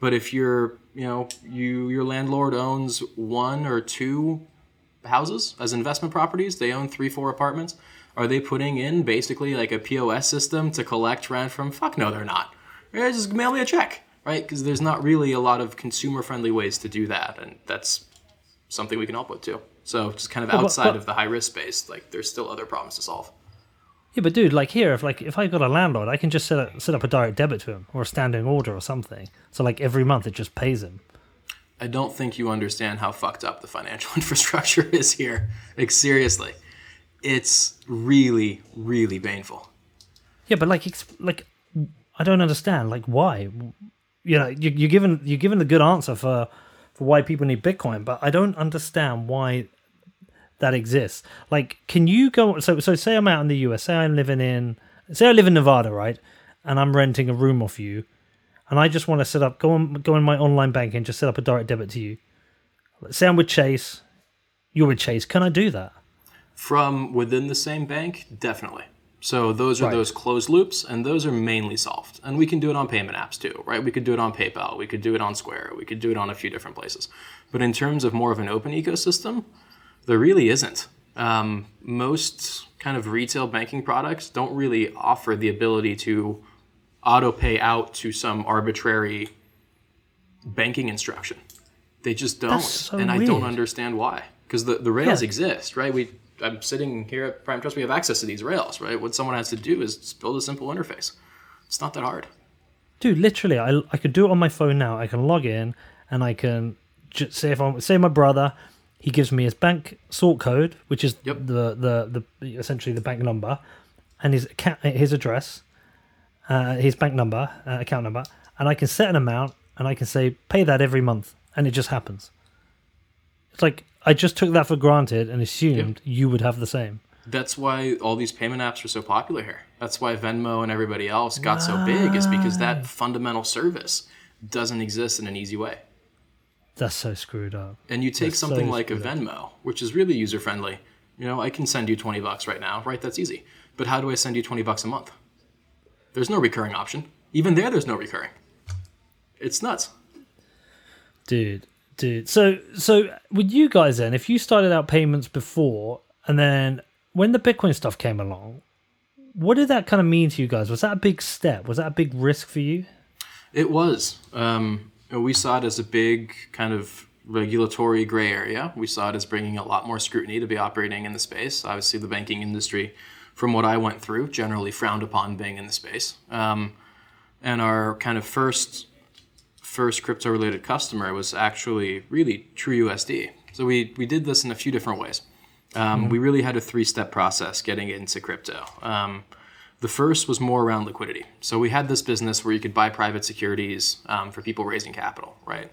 But if you're, your landlord owns one or two houses as investment properties, they own 3-4 apartments, are they putting in basically a POS system to collect rent from? Fuck no, they're not. Yeah, just mail me a check, right? Because there's not really a lot of consumer-friendly ways to do that, and that's something we can help with too. So just kind of outside of the high risk space, there's still other problems to solve. Yeah, but dude, here, if I got a landlord, I can just set up a direct debit to him or a standing order or something. So every month it just pays him. I don't think you understand how fucked up the financial infrastructure is here. Seriously, it's really, really painful. Yeah, but I don't understand. Why? You're given the good answer for why people need Bitcoin, but I don't understand why that exists. Like, can you go? So say I'm out in the US. Say I live in Nevada, right? And I'm renting a room off you, and I just want to go in my online banking and just set up a direct debit to you. Say I'm with Chase. You're with Chase. Can I do that? From within the same bank? Definitely. So those are those closed loops, and those are mainly solved. And we can do it on payment apps too, right? We could do it on PayPal. We could do it on Square. We could do it on a few different places. But in terms of more of an open ecosystem, there really isn't. Most kind of retail banking products don't really offer the ability to auto pay out to some arbitrary banking instruction. They just don't. That's so weird. I don't understand why. Because the rails exist, right? I'm sitting here at Prime Trust. We have access to these rails, right? What someone has to do is just build a simple interface. It's not that hard. Dude, literally, I could do it on my phone now. I can log in and I can just say my brother, he gives me his bank sort code, which is the essentially the bank number, and his address, his bank number, account number, and I can set an amount and I can say pay that every month, and it just happens. It's like, I just took that for granted and assumed you would have the same. That's why all these payment apps are so popular here. That's why Venmo and everybody else got so big, is because that fundamental service doesn't exist in an easy way. That's so screwed up. And you take something like a Venmo, which is really user-friendly. You know, I can send you $20 right now, right? That's easy. But how do I send you $20 a month? There's no recurring option. Even there's no recurring. It's nuts. Dude, so with you guys then, if you started out payments before, and then when the Bitcoin stuff came along, what did that kind of mean to you guys? Was that a big step? Was that a big risk for you? It was. We saw it as a big kind of regulatory gray area. We saw it as bringing a lot more scrutiny to be operating in the space. Obviously, the banking industry, from what I went through, generally frowned upon being in the space. And our kind of first crypto-related customer was actually really TrueUSD. So we did this in a few different ways. We really had a three-step process getting into crypto. The first was more around liquidity. So we had this business where you could buy private securities for people raising capital, right?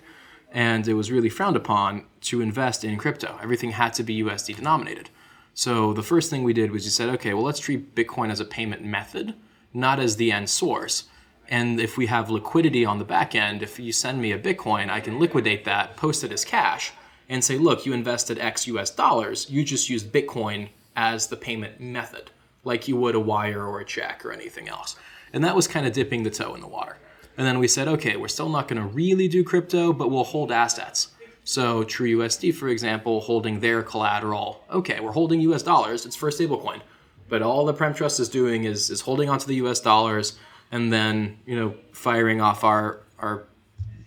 And it was really frowned upon to invest in crypto. Everything had to be USD denominated. So the first thing we did was you said, okay, well, let's treat Bitcoin as a payment method, not as the end source. And if we have liquidity on the back end, if you send me a Bitcoin, I can liquidate that, post it as cash, and say, look, you invested X US dollars. You just used Bitcoin as the payment method, like you would a wire or a check or anything else. And that was kind of dipping the toe in the water. And then we said, okay, we're still not going to really do crypto, but we'll hold assets. So TrueUSD, for example, holding their collateral. Okay, we're holding US dollars. It's for a stablecoin. But all the Prime Trust is doing is holding onto the US dollars, and then, you know, firing off our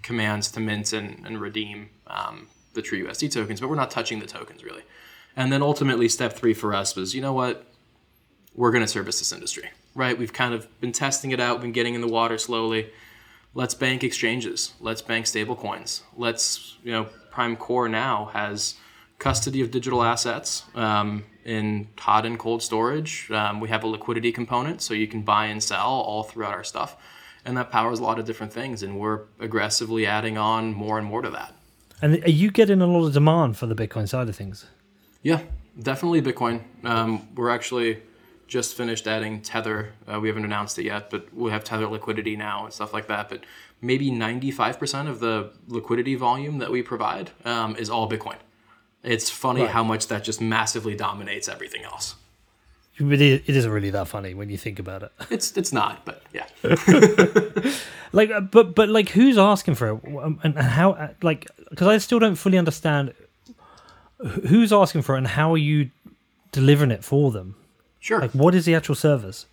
commands to mint and redeem the TrueUSD tokens, but we're not touching the tokens really. And then ultimately step three for us was, you know what, we're going to service this industry, right? We've kind of been testing it out, been getting in the water slowly. Let's bank exchanges. Let's bank stable coins. Let's, you know, Prime Core now has custody of digital assets in hot and cold storage. We have a liquidity component, so you can buy and sell all throughout our stuff. And that powers a lot of different things, and we're aggressively adding on more and more to that. And are you getting a lot of demand for the Bitcoin side of things? Yeah, definitely Bitcoin. We're actually just finished adding Tether. We haven't announced it yet, but we have Tether liquidity now and stuff like that. But maybe 95% of the liquidity volume that we provide is all Bitcoin. It's funny how much that just massively dominates everything else. It isn't really that funny when you think about it. It's not, but yeah. Like, but like, who's asking for it, and how? Like, because I still don't fully understand who's asking for it and how are you delivering it for them. Sure. Like, what is the actual service?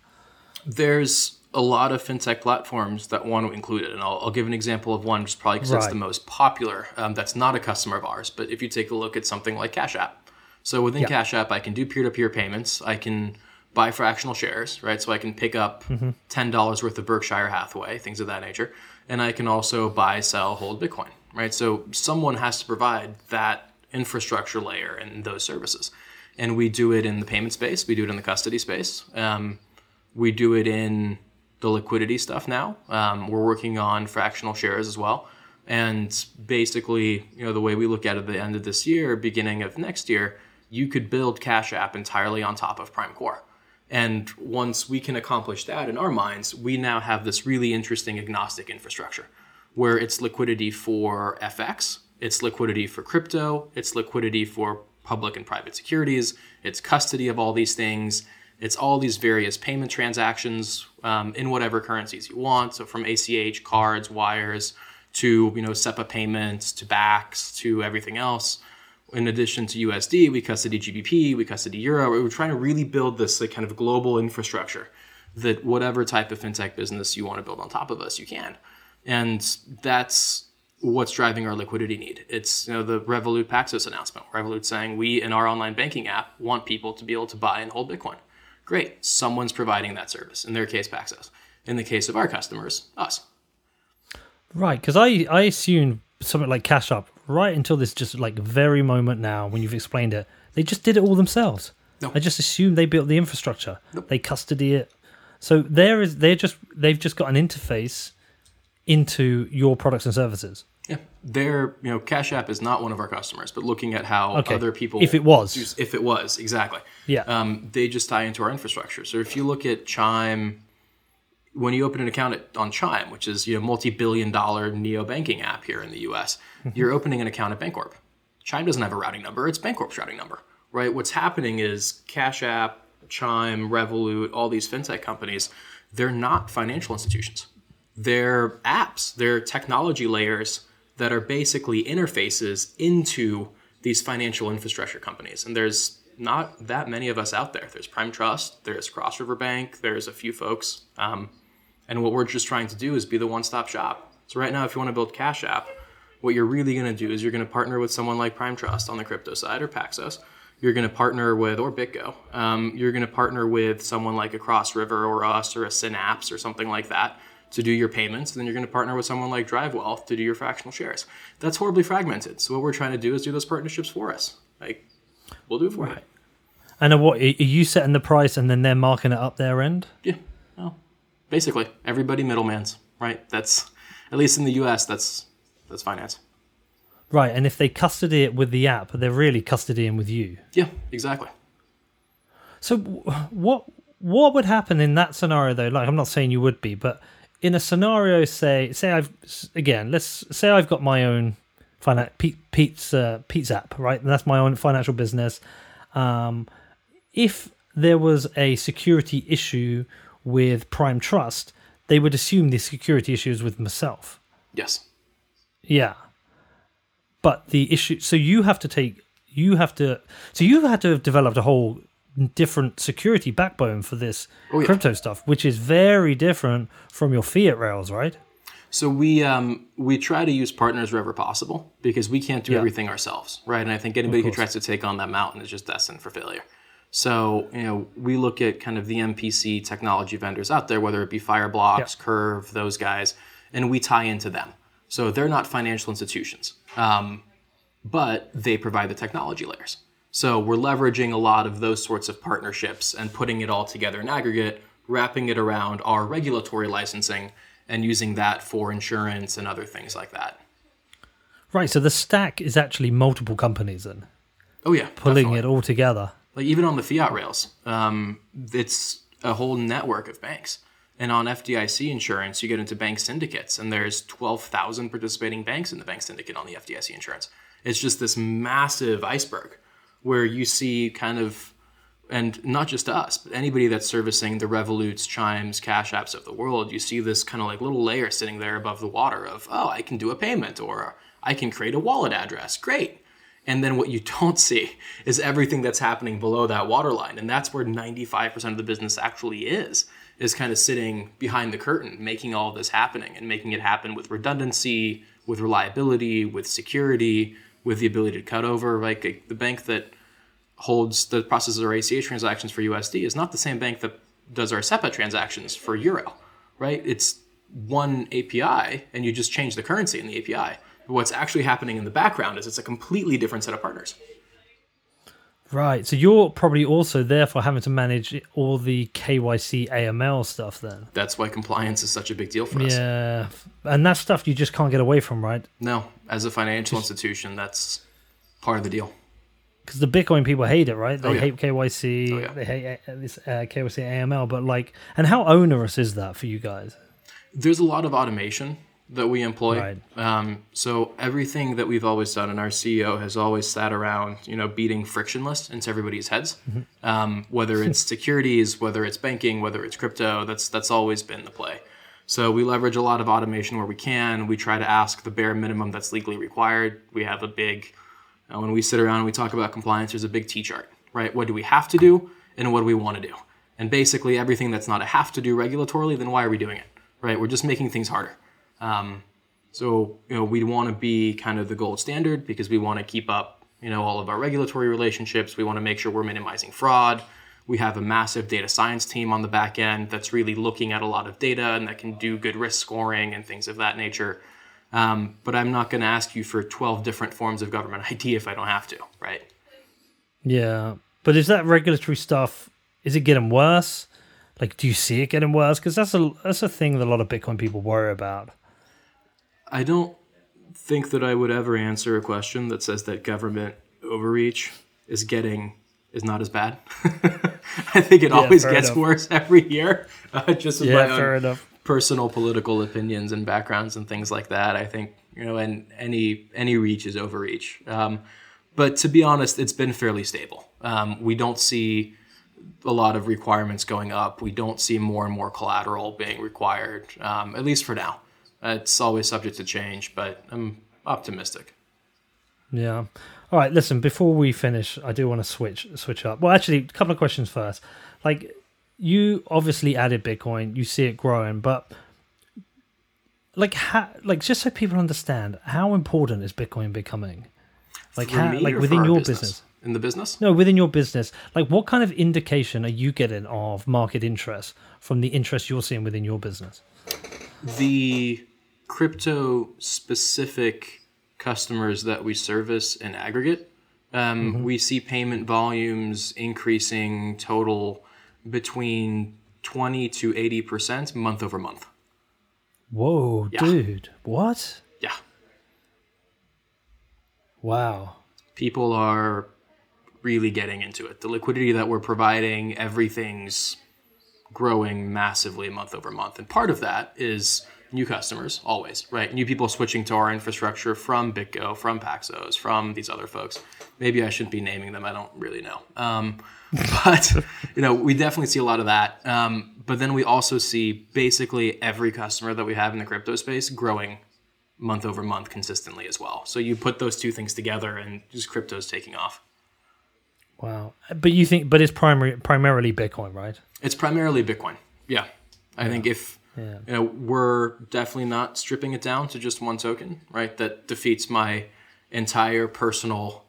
There's a lot of fintech platforms that want to include it. And I'll give an example of one just probably because it's the most popular. That's not a customer of ours. But if you take a look at something like Cash App. So within Cash App, I can do peer-to-peer payments. I can buy fractional shares, right? So I can pick up $10 worth of Berkshire Hathaway, things of that nature. And I can also buy, sell, hold Bitcoin, right? So someone has to provide that infrastructure layer and those services. And we do it in the payment space. We do it in the custody space. We do it in the liquidity stuff now. We're working on fractional shares as well. And basically, you know, the way we look at it at the end of this year, beginning of next year, you could build Cash App entirely on top of Prime Core. And once we can accomplish that in our minds, we now have this really interesting agnostic infrastructure where it's liquidity for FX, it's liquidity for crypto, it's liquidity for public and private securities, it's custody of all these things, it's all these various payment transactions in whatever currencies you want. So from ACH, cards, wires, to SEPA payments, to BACs, to everything else. In addition to USD, we custody GBP, we custody Euro. We're trying to really build this like kind of global infrastructure that whatever type of fintech business you want to build on top of us, you can. And that's what's driving our liquidity need. It's the Revolut Paxos announcement. Revolut saying we, in our online banking app, want people to be able to buy and hold Bitcoin. Great. Someone's providing that service. In their case, Paxos. In the case of our customers, us. Right, because I assume something like Cash App, right until this just like very moment now when you've explained it, they just did it all themselves. Nope. I just assumed they built the infrastructure. Nope. They custody it. So they've just got an interface into your products and services. Yeah, they're Cash App is not one of our customers, but looking at how other people, if it was exactly, yeah, they just tie into our infrastructure. So if you look at Chime. When you open an account on Chime, which is multi-billion-dollar neo-banking app here in the U.S., you're opening an account at Bancorp. Chime doesn't have a routing number. It's Bancorp's routing number, right? What's happening is Cash App, Chime, Revolut, all these fintech companies, they're not financial institutions. They're apps. They're technology layers that are basically interfaces into these financial infrastructure companies. And there's not that many of us out there. There's Prime Trust. There's Cross River Bank. There's a few folks. And what we're just trying to do is be the one-stop shop. So right now, if you want to build Cash App, what you're really going to do is you're going to partner with someone like Prime Trust on the crypto side or Paxos. You're going to partner with, or BitGo. You're going to partner with someone like a Cross River or us or a Synapse or something like that to do your payments. And then you're going to partner with someone like Drive Wealth to do your fractional shares. That's horribly fragmented. So what we're trying to do is do those partnerships for us. Like, we'll do it for you. Right. And what, are you setting the price and then they're marking it up their end? Yeah. Basically, everybody middlemans, right? That's, at least in the US, that's finance. Right, and if they custody it with the app, they're really custodying with you. Yeah, exactly. So what would happen in that scenario, though? Like, I'm not saying you would be, but in a scenario, let's say I've got my own Pete's app, right? And that's my own financial business. If there was a security issue with Prime Trust, they would assume the security issues with myself. Yes. Yeah. But the issue, so you have to have developed a whole different security backbone for this crypto stuff, which is very different from your fiat rails, right? So we try to use partners wherever possible because we can't do everything ourselves, right? And I think anybody who tries to take on that mountain is just destined for failure. So, we look at kind of the MPC technology vendors out there, whether it be Fireblocks, Curve, those guys, and we tie into them. So they're not financial institutions, but they provide the technology layers. So we're leveraging a lot of those sorts of partnerships and putting it all together in aggregate, wrapping it around our regulatory licensing and using that for insurance and other things like that. Right. So the stack is actually multiple companies then. Oh, yeah. Pulling definitely. It all together. Like even on the fiat rails, it's a whole network of banks. And on FDIC insurance, you get into bank syndicates, and there's 12,000 participating banks in the bank syndicate on the FDIC insurance. It's just this massive iceberg where you see kind of, and not just us, but anybody that's servicing the Revoluts, Chimes, Cash Apps of the world, you see this kind of like little layer sitting there above the water of, oh, I can do a payment or I can create a wallet address. Great. And then what you don't see is everything that's happening below that waterline. And that's where 95% of the business actually is kind of sitting behind the curtain, making all this happening and making it happen with redundancy, with reliability, with security, with the ability to cut over. Like the bank that holds the processes or ACH transactions for USD is not the same bank that does our SEPA transactions for Euro, right? It's one API and you just change the currency in the API. What's actually happening in the background is it's a completely different set of partners. Right. So you're probably also therefore having to manage all the KYC AML stuff then. That's why compliance is such a big deal for us. Yeah. And that stuff you just can't get away from, right? No. As a financial institution, that's part of the deal. because the Bitcoin people hate it, right? They hate KYC, they hate this KYC AML, but like, and how onerous is that for you guys? There's a lot of automation that we employ. Right. So everything that we've always done, and our CEO has always sat around, you know, beating frictionless into everybody's heads, whether it's securities, whether it's banking, whether it's crypto, that's always been the play. So we leverage a lot of automation where we can. We try to ask the bare minimum that's legally required. We have a big, when we sit around and we talk about compliance, there's a big T-chart, right? What do we have to do and what do we want to do? And basically everything that's not a have to do regulatorily, then why are we doing it, right? We're just making things harder. So, you know, we want to be kind of the gold standard because we want to keep up, you know, all of our regulatory relationships. We want to make sure we're minimizing fraud. We have a massive data science team on the back end that's really looking at a lot of data and that can do good risk scoring and things of that nature. But I'm not going to ask you for 12 different forms of government ID if I don't have to, right? Yeah. But is that regulatory stuff, is it getting worse? Like, do you see it getting worse? Because that's a thing that a lot of Bitcoin people worry about. I don't think that I would ever answer a question that says that government overreach is not as bad. I think it always gets worse every year, just with my own personal political opinions and backgrounds and things like that. I think, you know, and any reach is overreach. But to be honest, it's been fairly stable. We don't see a lot of requirements going up. We don't see more and more collateral being required, at least for now. It's always subject to change, but I'm optimistic. Yeah. All right, listen, before we finish, I do want to switch up. Well, actually, a couple of questions first. Like, you obviously added Bitcoin. You see it growing, but just so people understand, how important is Bitcoin becoming? Like, within your business? In the business? No, within your business. Like, what kind of indication are you getting of market interest from the interest you're seeing within your business? The crypto-specific customers that we service in aggregate, we see payment volumes increasing total between 20 to 80% month over month. Whoa, yeah. Dude. What? Yeah. Wow. People are really getting into it. The liquidity that we're providing, everything's growing massively month over month. And part of that is new customers, always, right? New people switching to our infrastructure from BitGo, from Paxos, from these other folks. Maybe I shouldn't be naming them. I don't really know. But, you know, we definitely see a lot of that. But then we also see basically every customer that we have in the crypto space growing month over month consistently as well. So you put those two things together and just crypto's taking off. Wow. But you think, but it's primarily Bitcoin, right? It's primarily Bitcoin. Yeah. I think you know, we're definitely not stripping it down to just one token, right? That defeats my entire personal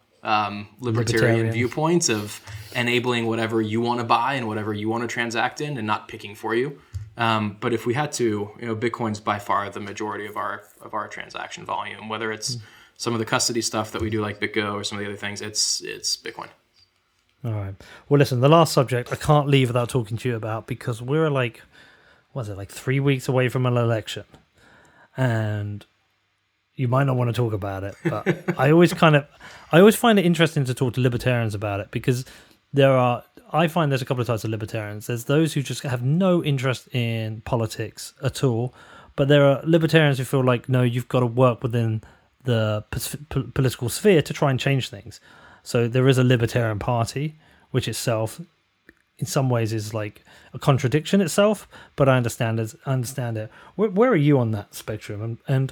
libertarian viewpoints of enabling whatever you want to buy and whatever you want to transact in and not picking for you. But if we had to, you know, Bitcoin's by far the majority of our transaction volume, whether it's some of the custody stuff that we do like BitGo or some of the other things, it's Bitcoin. All right. Well, listen, the last subject I can't leave without talking to you about, because we're like, what is it, like 3 weeks away from an election, and you might not want to talk about it, but I always find it interesting to talk to libertarians about it, because there's a couple of types of libertarians. There's those who just have no interest in politics at all, but there are libertarians who feel like, no, you've got to work within the political sphere to try and change things. So there is a libertarian party, which itself, in some ways, is like a contradiction itself. But I understand it. Where are you on that spectrum? And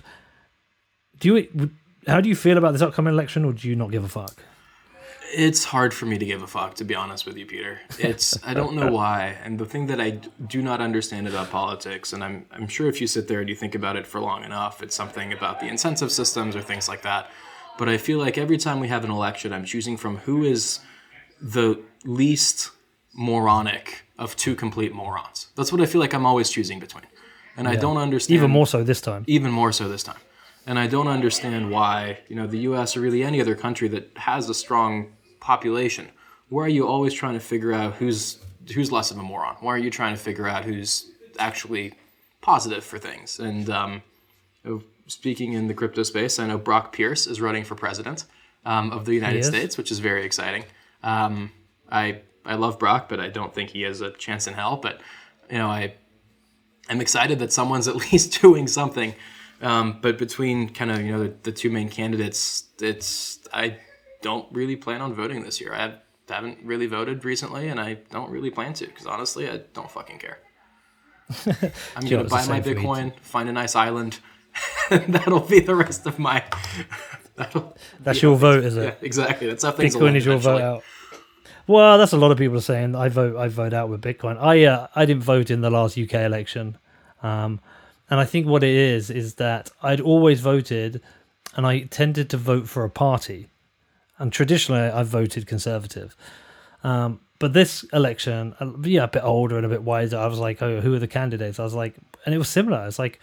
how do you feel about this upcoming election, or do you not give a fuck? It's hard for me to give a fuck, to be honest with you, Peter. I don't know why. And the thing that I do not understand about politics, and I'm sure if you sit there and you think about it for long enough, it's something about the incentive systems or things like that. But I feel like every time we have an election, I'm choosing from who is the least moronic of two complete morons. That's what I feel like I'm always choosing between. And I don't understand. Even more so this time. And I don't understand why, you know, the US or really any other country that has a strong population, why are you always trying to figure out who's less of a moron? Why are you trying to figure out who's actually positive for things? And, you know, speaking in the crypto space, I know Brock Pierce is running for president. of the United States, which is very exciting. I love Brock, but I don't think he has a chance in hell. But, you know, I'm excited that someone's at least doing something. But between kind of, you know, the two main candidates, I don't really plan on voting this year. I haven't really voted recently, and I don't really plan to, because honestly, I don't fucking care. I'm going to buy my Bitcoin, find a nice island, and that'll be the rest of my... That's your vote, is it? Yeah, exactly. That's how things Bitcoin is your vote out. Well, that's a lot of people are saying I vote out with Bitcoin. I didn't vote in the last UK election, and I think what it is that I'd always voted, and I tended to vote for a party, and traditionally I voted Conservative. But this election, a bit older and a bit wiser, I was like, oh, who are the candidates? I was like, and it was similar. It's like,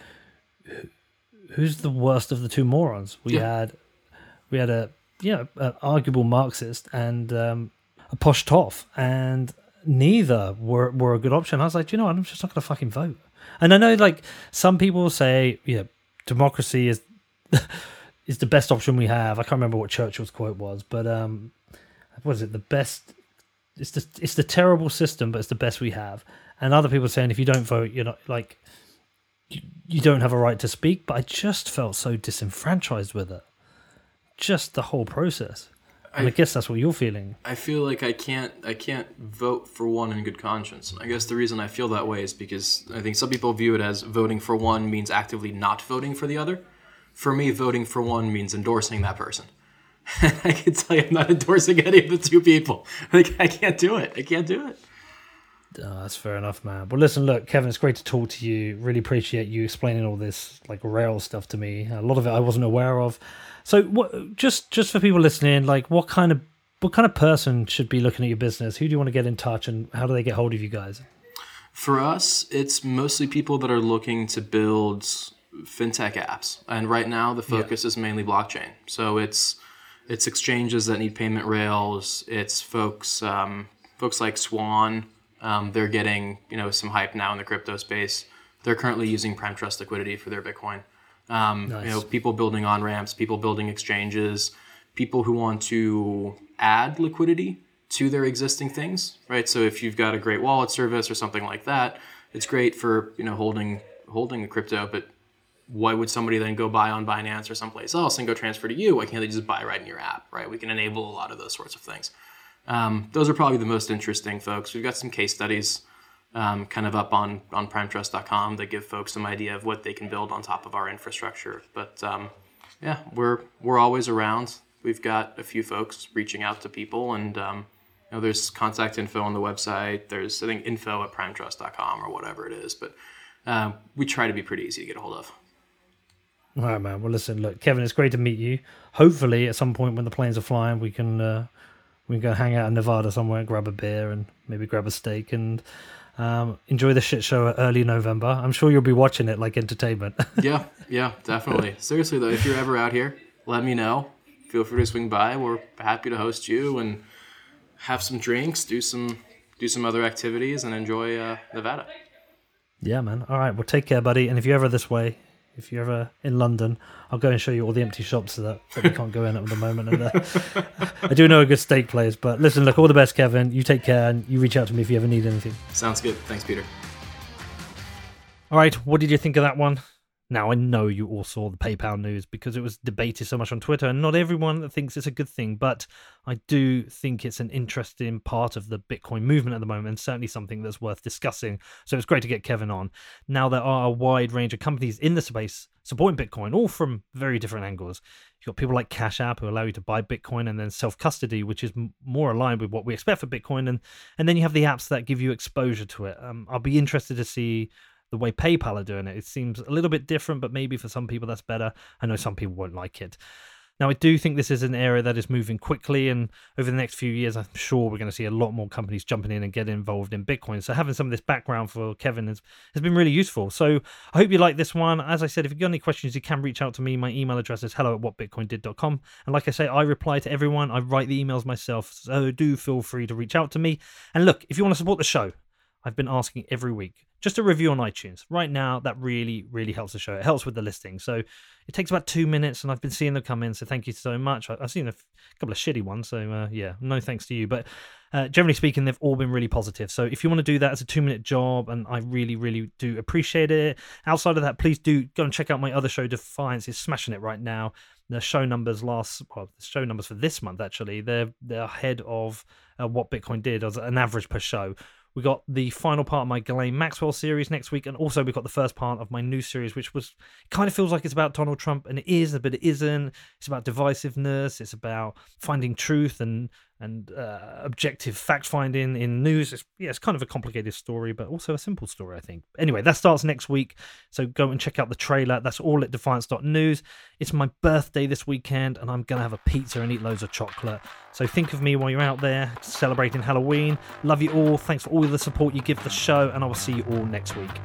who's the worst of the two morons? We had an arguable Marxist and a posh toff, and neither were a good option. I was like, you know what? I'm just not going to fucking vote. And I know, like, some people say, democracy is the best option we have. I can't remember what Churchill's quote was, but what is it? The best. It's the terrible system, but it's the best we have. And other people are saying, if you don't vote, you're not like. You don't have a right to speak, but I just felt so disenfranchised with it. Just the whole process. And I guess that's what you're feeling. I feel like I can't vote for one in good conscience. I guess the reason I feel that way is because I think some people view it as voting for one means actively not voting for the other. For me, voting for one means endorsing that person. And I can tell you I'm not endorsing any of the two people. Like, I can't do it. Oh, that's fair enough, man. Well, listen, look, Kevin, it's great to talk to you. Really appreciate you explaining all this like rail stuff to me. A lot of it I wasn't aware of. So, what, just for people listening, like, what kind of person should be looking at your business? Who do you want to get in touch, and how do they get hold of you guys? For us, it's mostly people that are looking to build fintech apps, and right now the focus is mainly blockchain. So it's exchanges that need payment rails. It's folks like Swan. They're getting, some hype now in the crypto space. They're currently using Prime Trust liquidity for their Bitcoin. Nice. People building on-ramps, people building exchanges, people who want to add liquidity to their existing things, right? So if you've got a great wallet service or something like that, it's great for, holding the crypto, but why would somebody then go buy on Binance or someplace else and go transfer to you? Why can't they just buy right in your app, right? We can enable a lot of those sorts of things. Those are probably the most interesting folks. We've got some case studies kind of up on primetrust.com that give folks some idea of what they can build on top of our infrastructure. But we're always around. We've got a few folks reaching out to people, and there's contact info on the website. There's, I think, info@primetrust.com or whatever it is. But we try to be pretty easy to get a hold of. All right, man. Well, listen, look, Kevin, it's great to meet you. Hopefully at some point when the planes are flying, we can... we can go hang out in Nevada somewhere and grab a beer and maybe grab a steak and enjoy the shit show early November. I'm sure you'll be watching it like entertainment. yeah, definitely. Seriously, though, if you're ever out here, let me know. Feel free to swing by. We're happy to host you and have some drinks, do some other activities, and enjoy Nevada. Yeah, man. All right. Well, take care, buddy. And if you're ever this way, if you're ever in London, I'll go and show you all the empty shops that we can't go in at the moment. And I do know a good steak place. But listen, look, all the best, Kevin. You take care, and you reach out to me if you ever need anything. Sounds good. Thanks, Peter. All right. What did you think of that one? Now, I know you all saw the PayPal news because it was debated so much on Twitter, and not everyone thinks it's a good thing, but I do think it's an interesting part of the Bitcoin movement at the moment, and certainly something that's worth discussing. So it's great to get Kevin on. Now, there are a wide range of companies in the space supporting Bitcoin, all from very different angles. You've got people like Cash App, who allow you to buy Bitcoin and then self-custody, which is more aligned with what we expect for Bitcoin. And then you have the apps that give you exposure to it. I'll be interested to see the way PayPal are doing it. It seems a little bit different, but maybe for some people that's better. I know some people won't like it. Now, I do think this is an area that is moving quickly, and over the next few years, I'm sure we're going to see a lot more companies jumping in and get involved in Bitcoin. So having some of this background for Kevin has been really useful. So I hope you like this one. As I said, if you've got any questions, you can reach out to me. My email address is hello@whatbitcoindid.com. And like I say, I reply to everyone. I write the emails myself. So do feel free to reach out to me. And look, if you want to support the show, I've been asking every week just a review on iTunes right now. That really, really helps the show. It helps with the listing. So it takes about 2 minutes, and I've been seeing them come in. So thank you so much. I've seen a couple of shitty ones. So yeah, no thanks to you. But generally speaking, they've all been really positive. So if you want to do that as a 2-minute job, and I really, really do appreciate it. Outside of that, please do go and check out my other show, Defiance. It's smashing it right now. The show numbers the show numbers for this month, actually, they're ahead of What Bitcoin Did as an average per show. We got the final part of my Ghislaine Maxwell series next week, and also we got the first part of my new series, which was kind of feels like it's about Donald Trump, and it is, but it isn't. It's about divisiveness. It's about finding truth and objective fact finding in news. It's kind of a complicated story, but also a simple story, I think. Anyway, that starts next week, so go and check out the trailer. That's all at defiance.news. It's my birthday this weekend, and I'm gonna have a pizza and eat loads of chocolate, so think of me while you're out there celebrating Halloween. Love you all. Thanks for all the support you give the show, and I will see you all next week.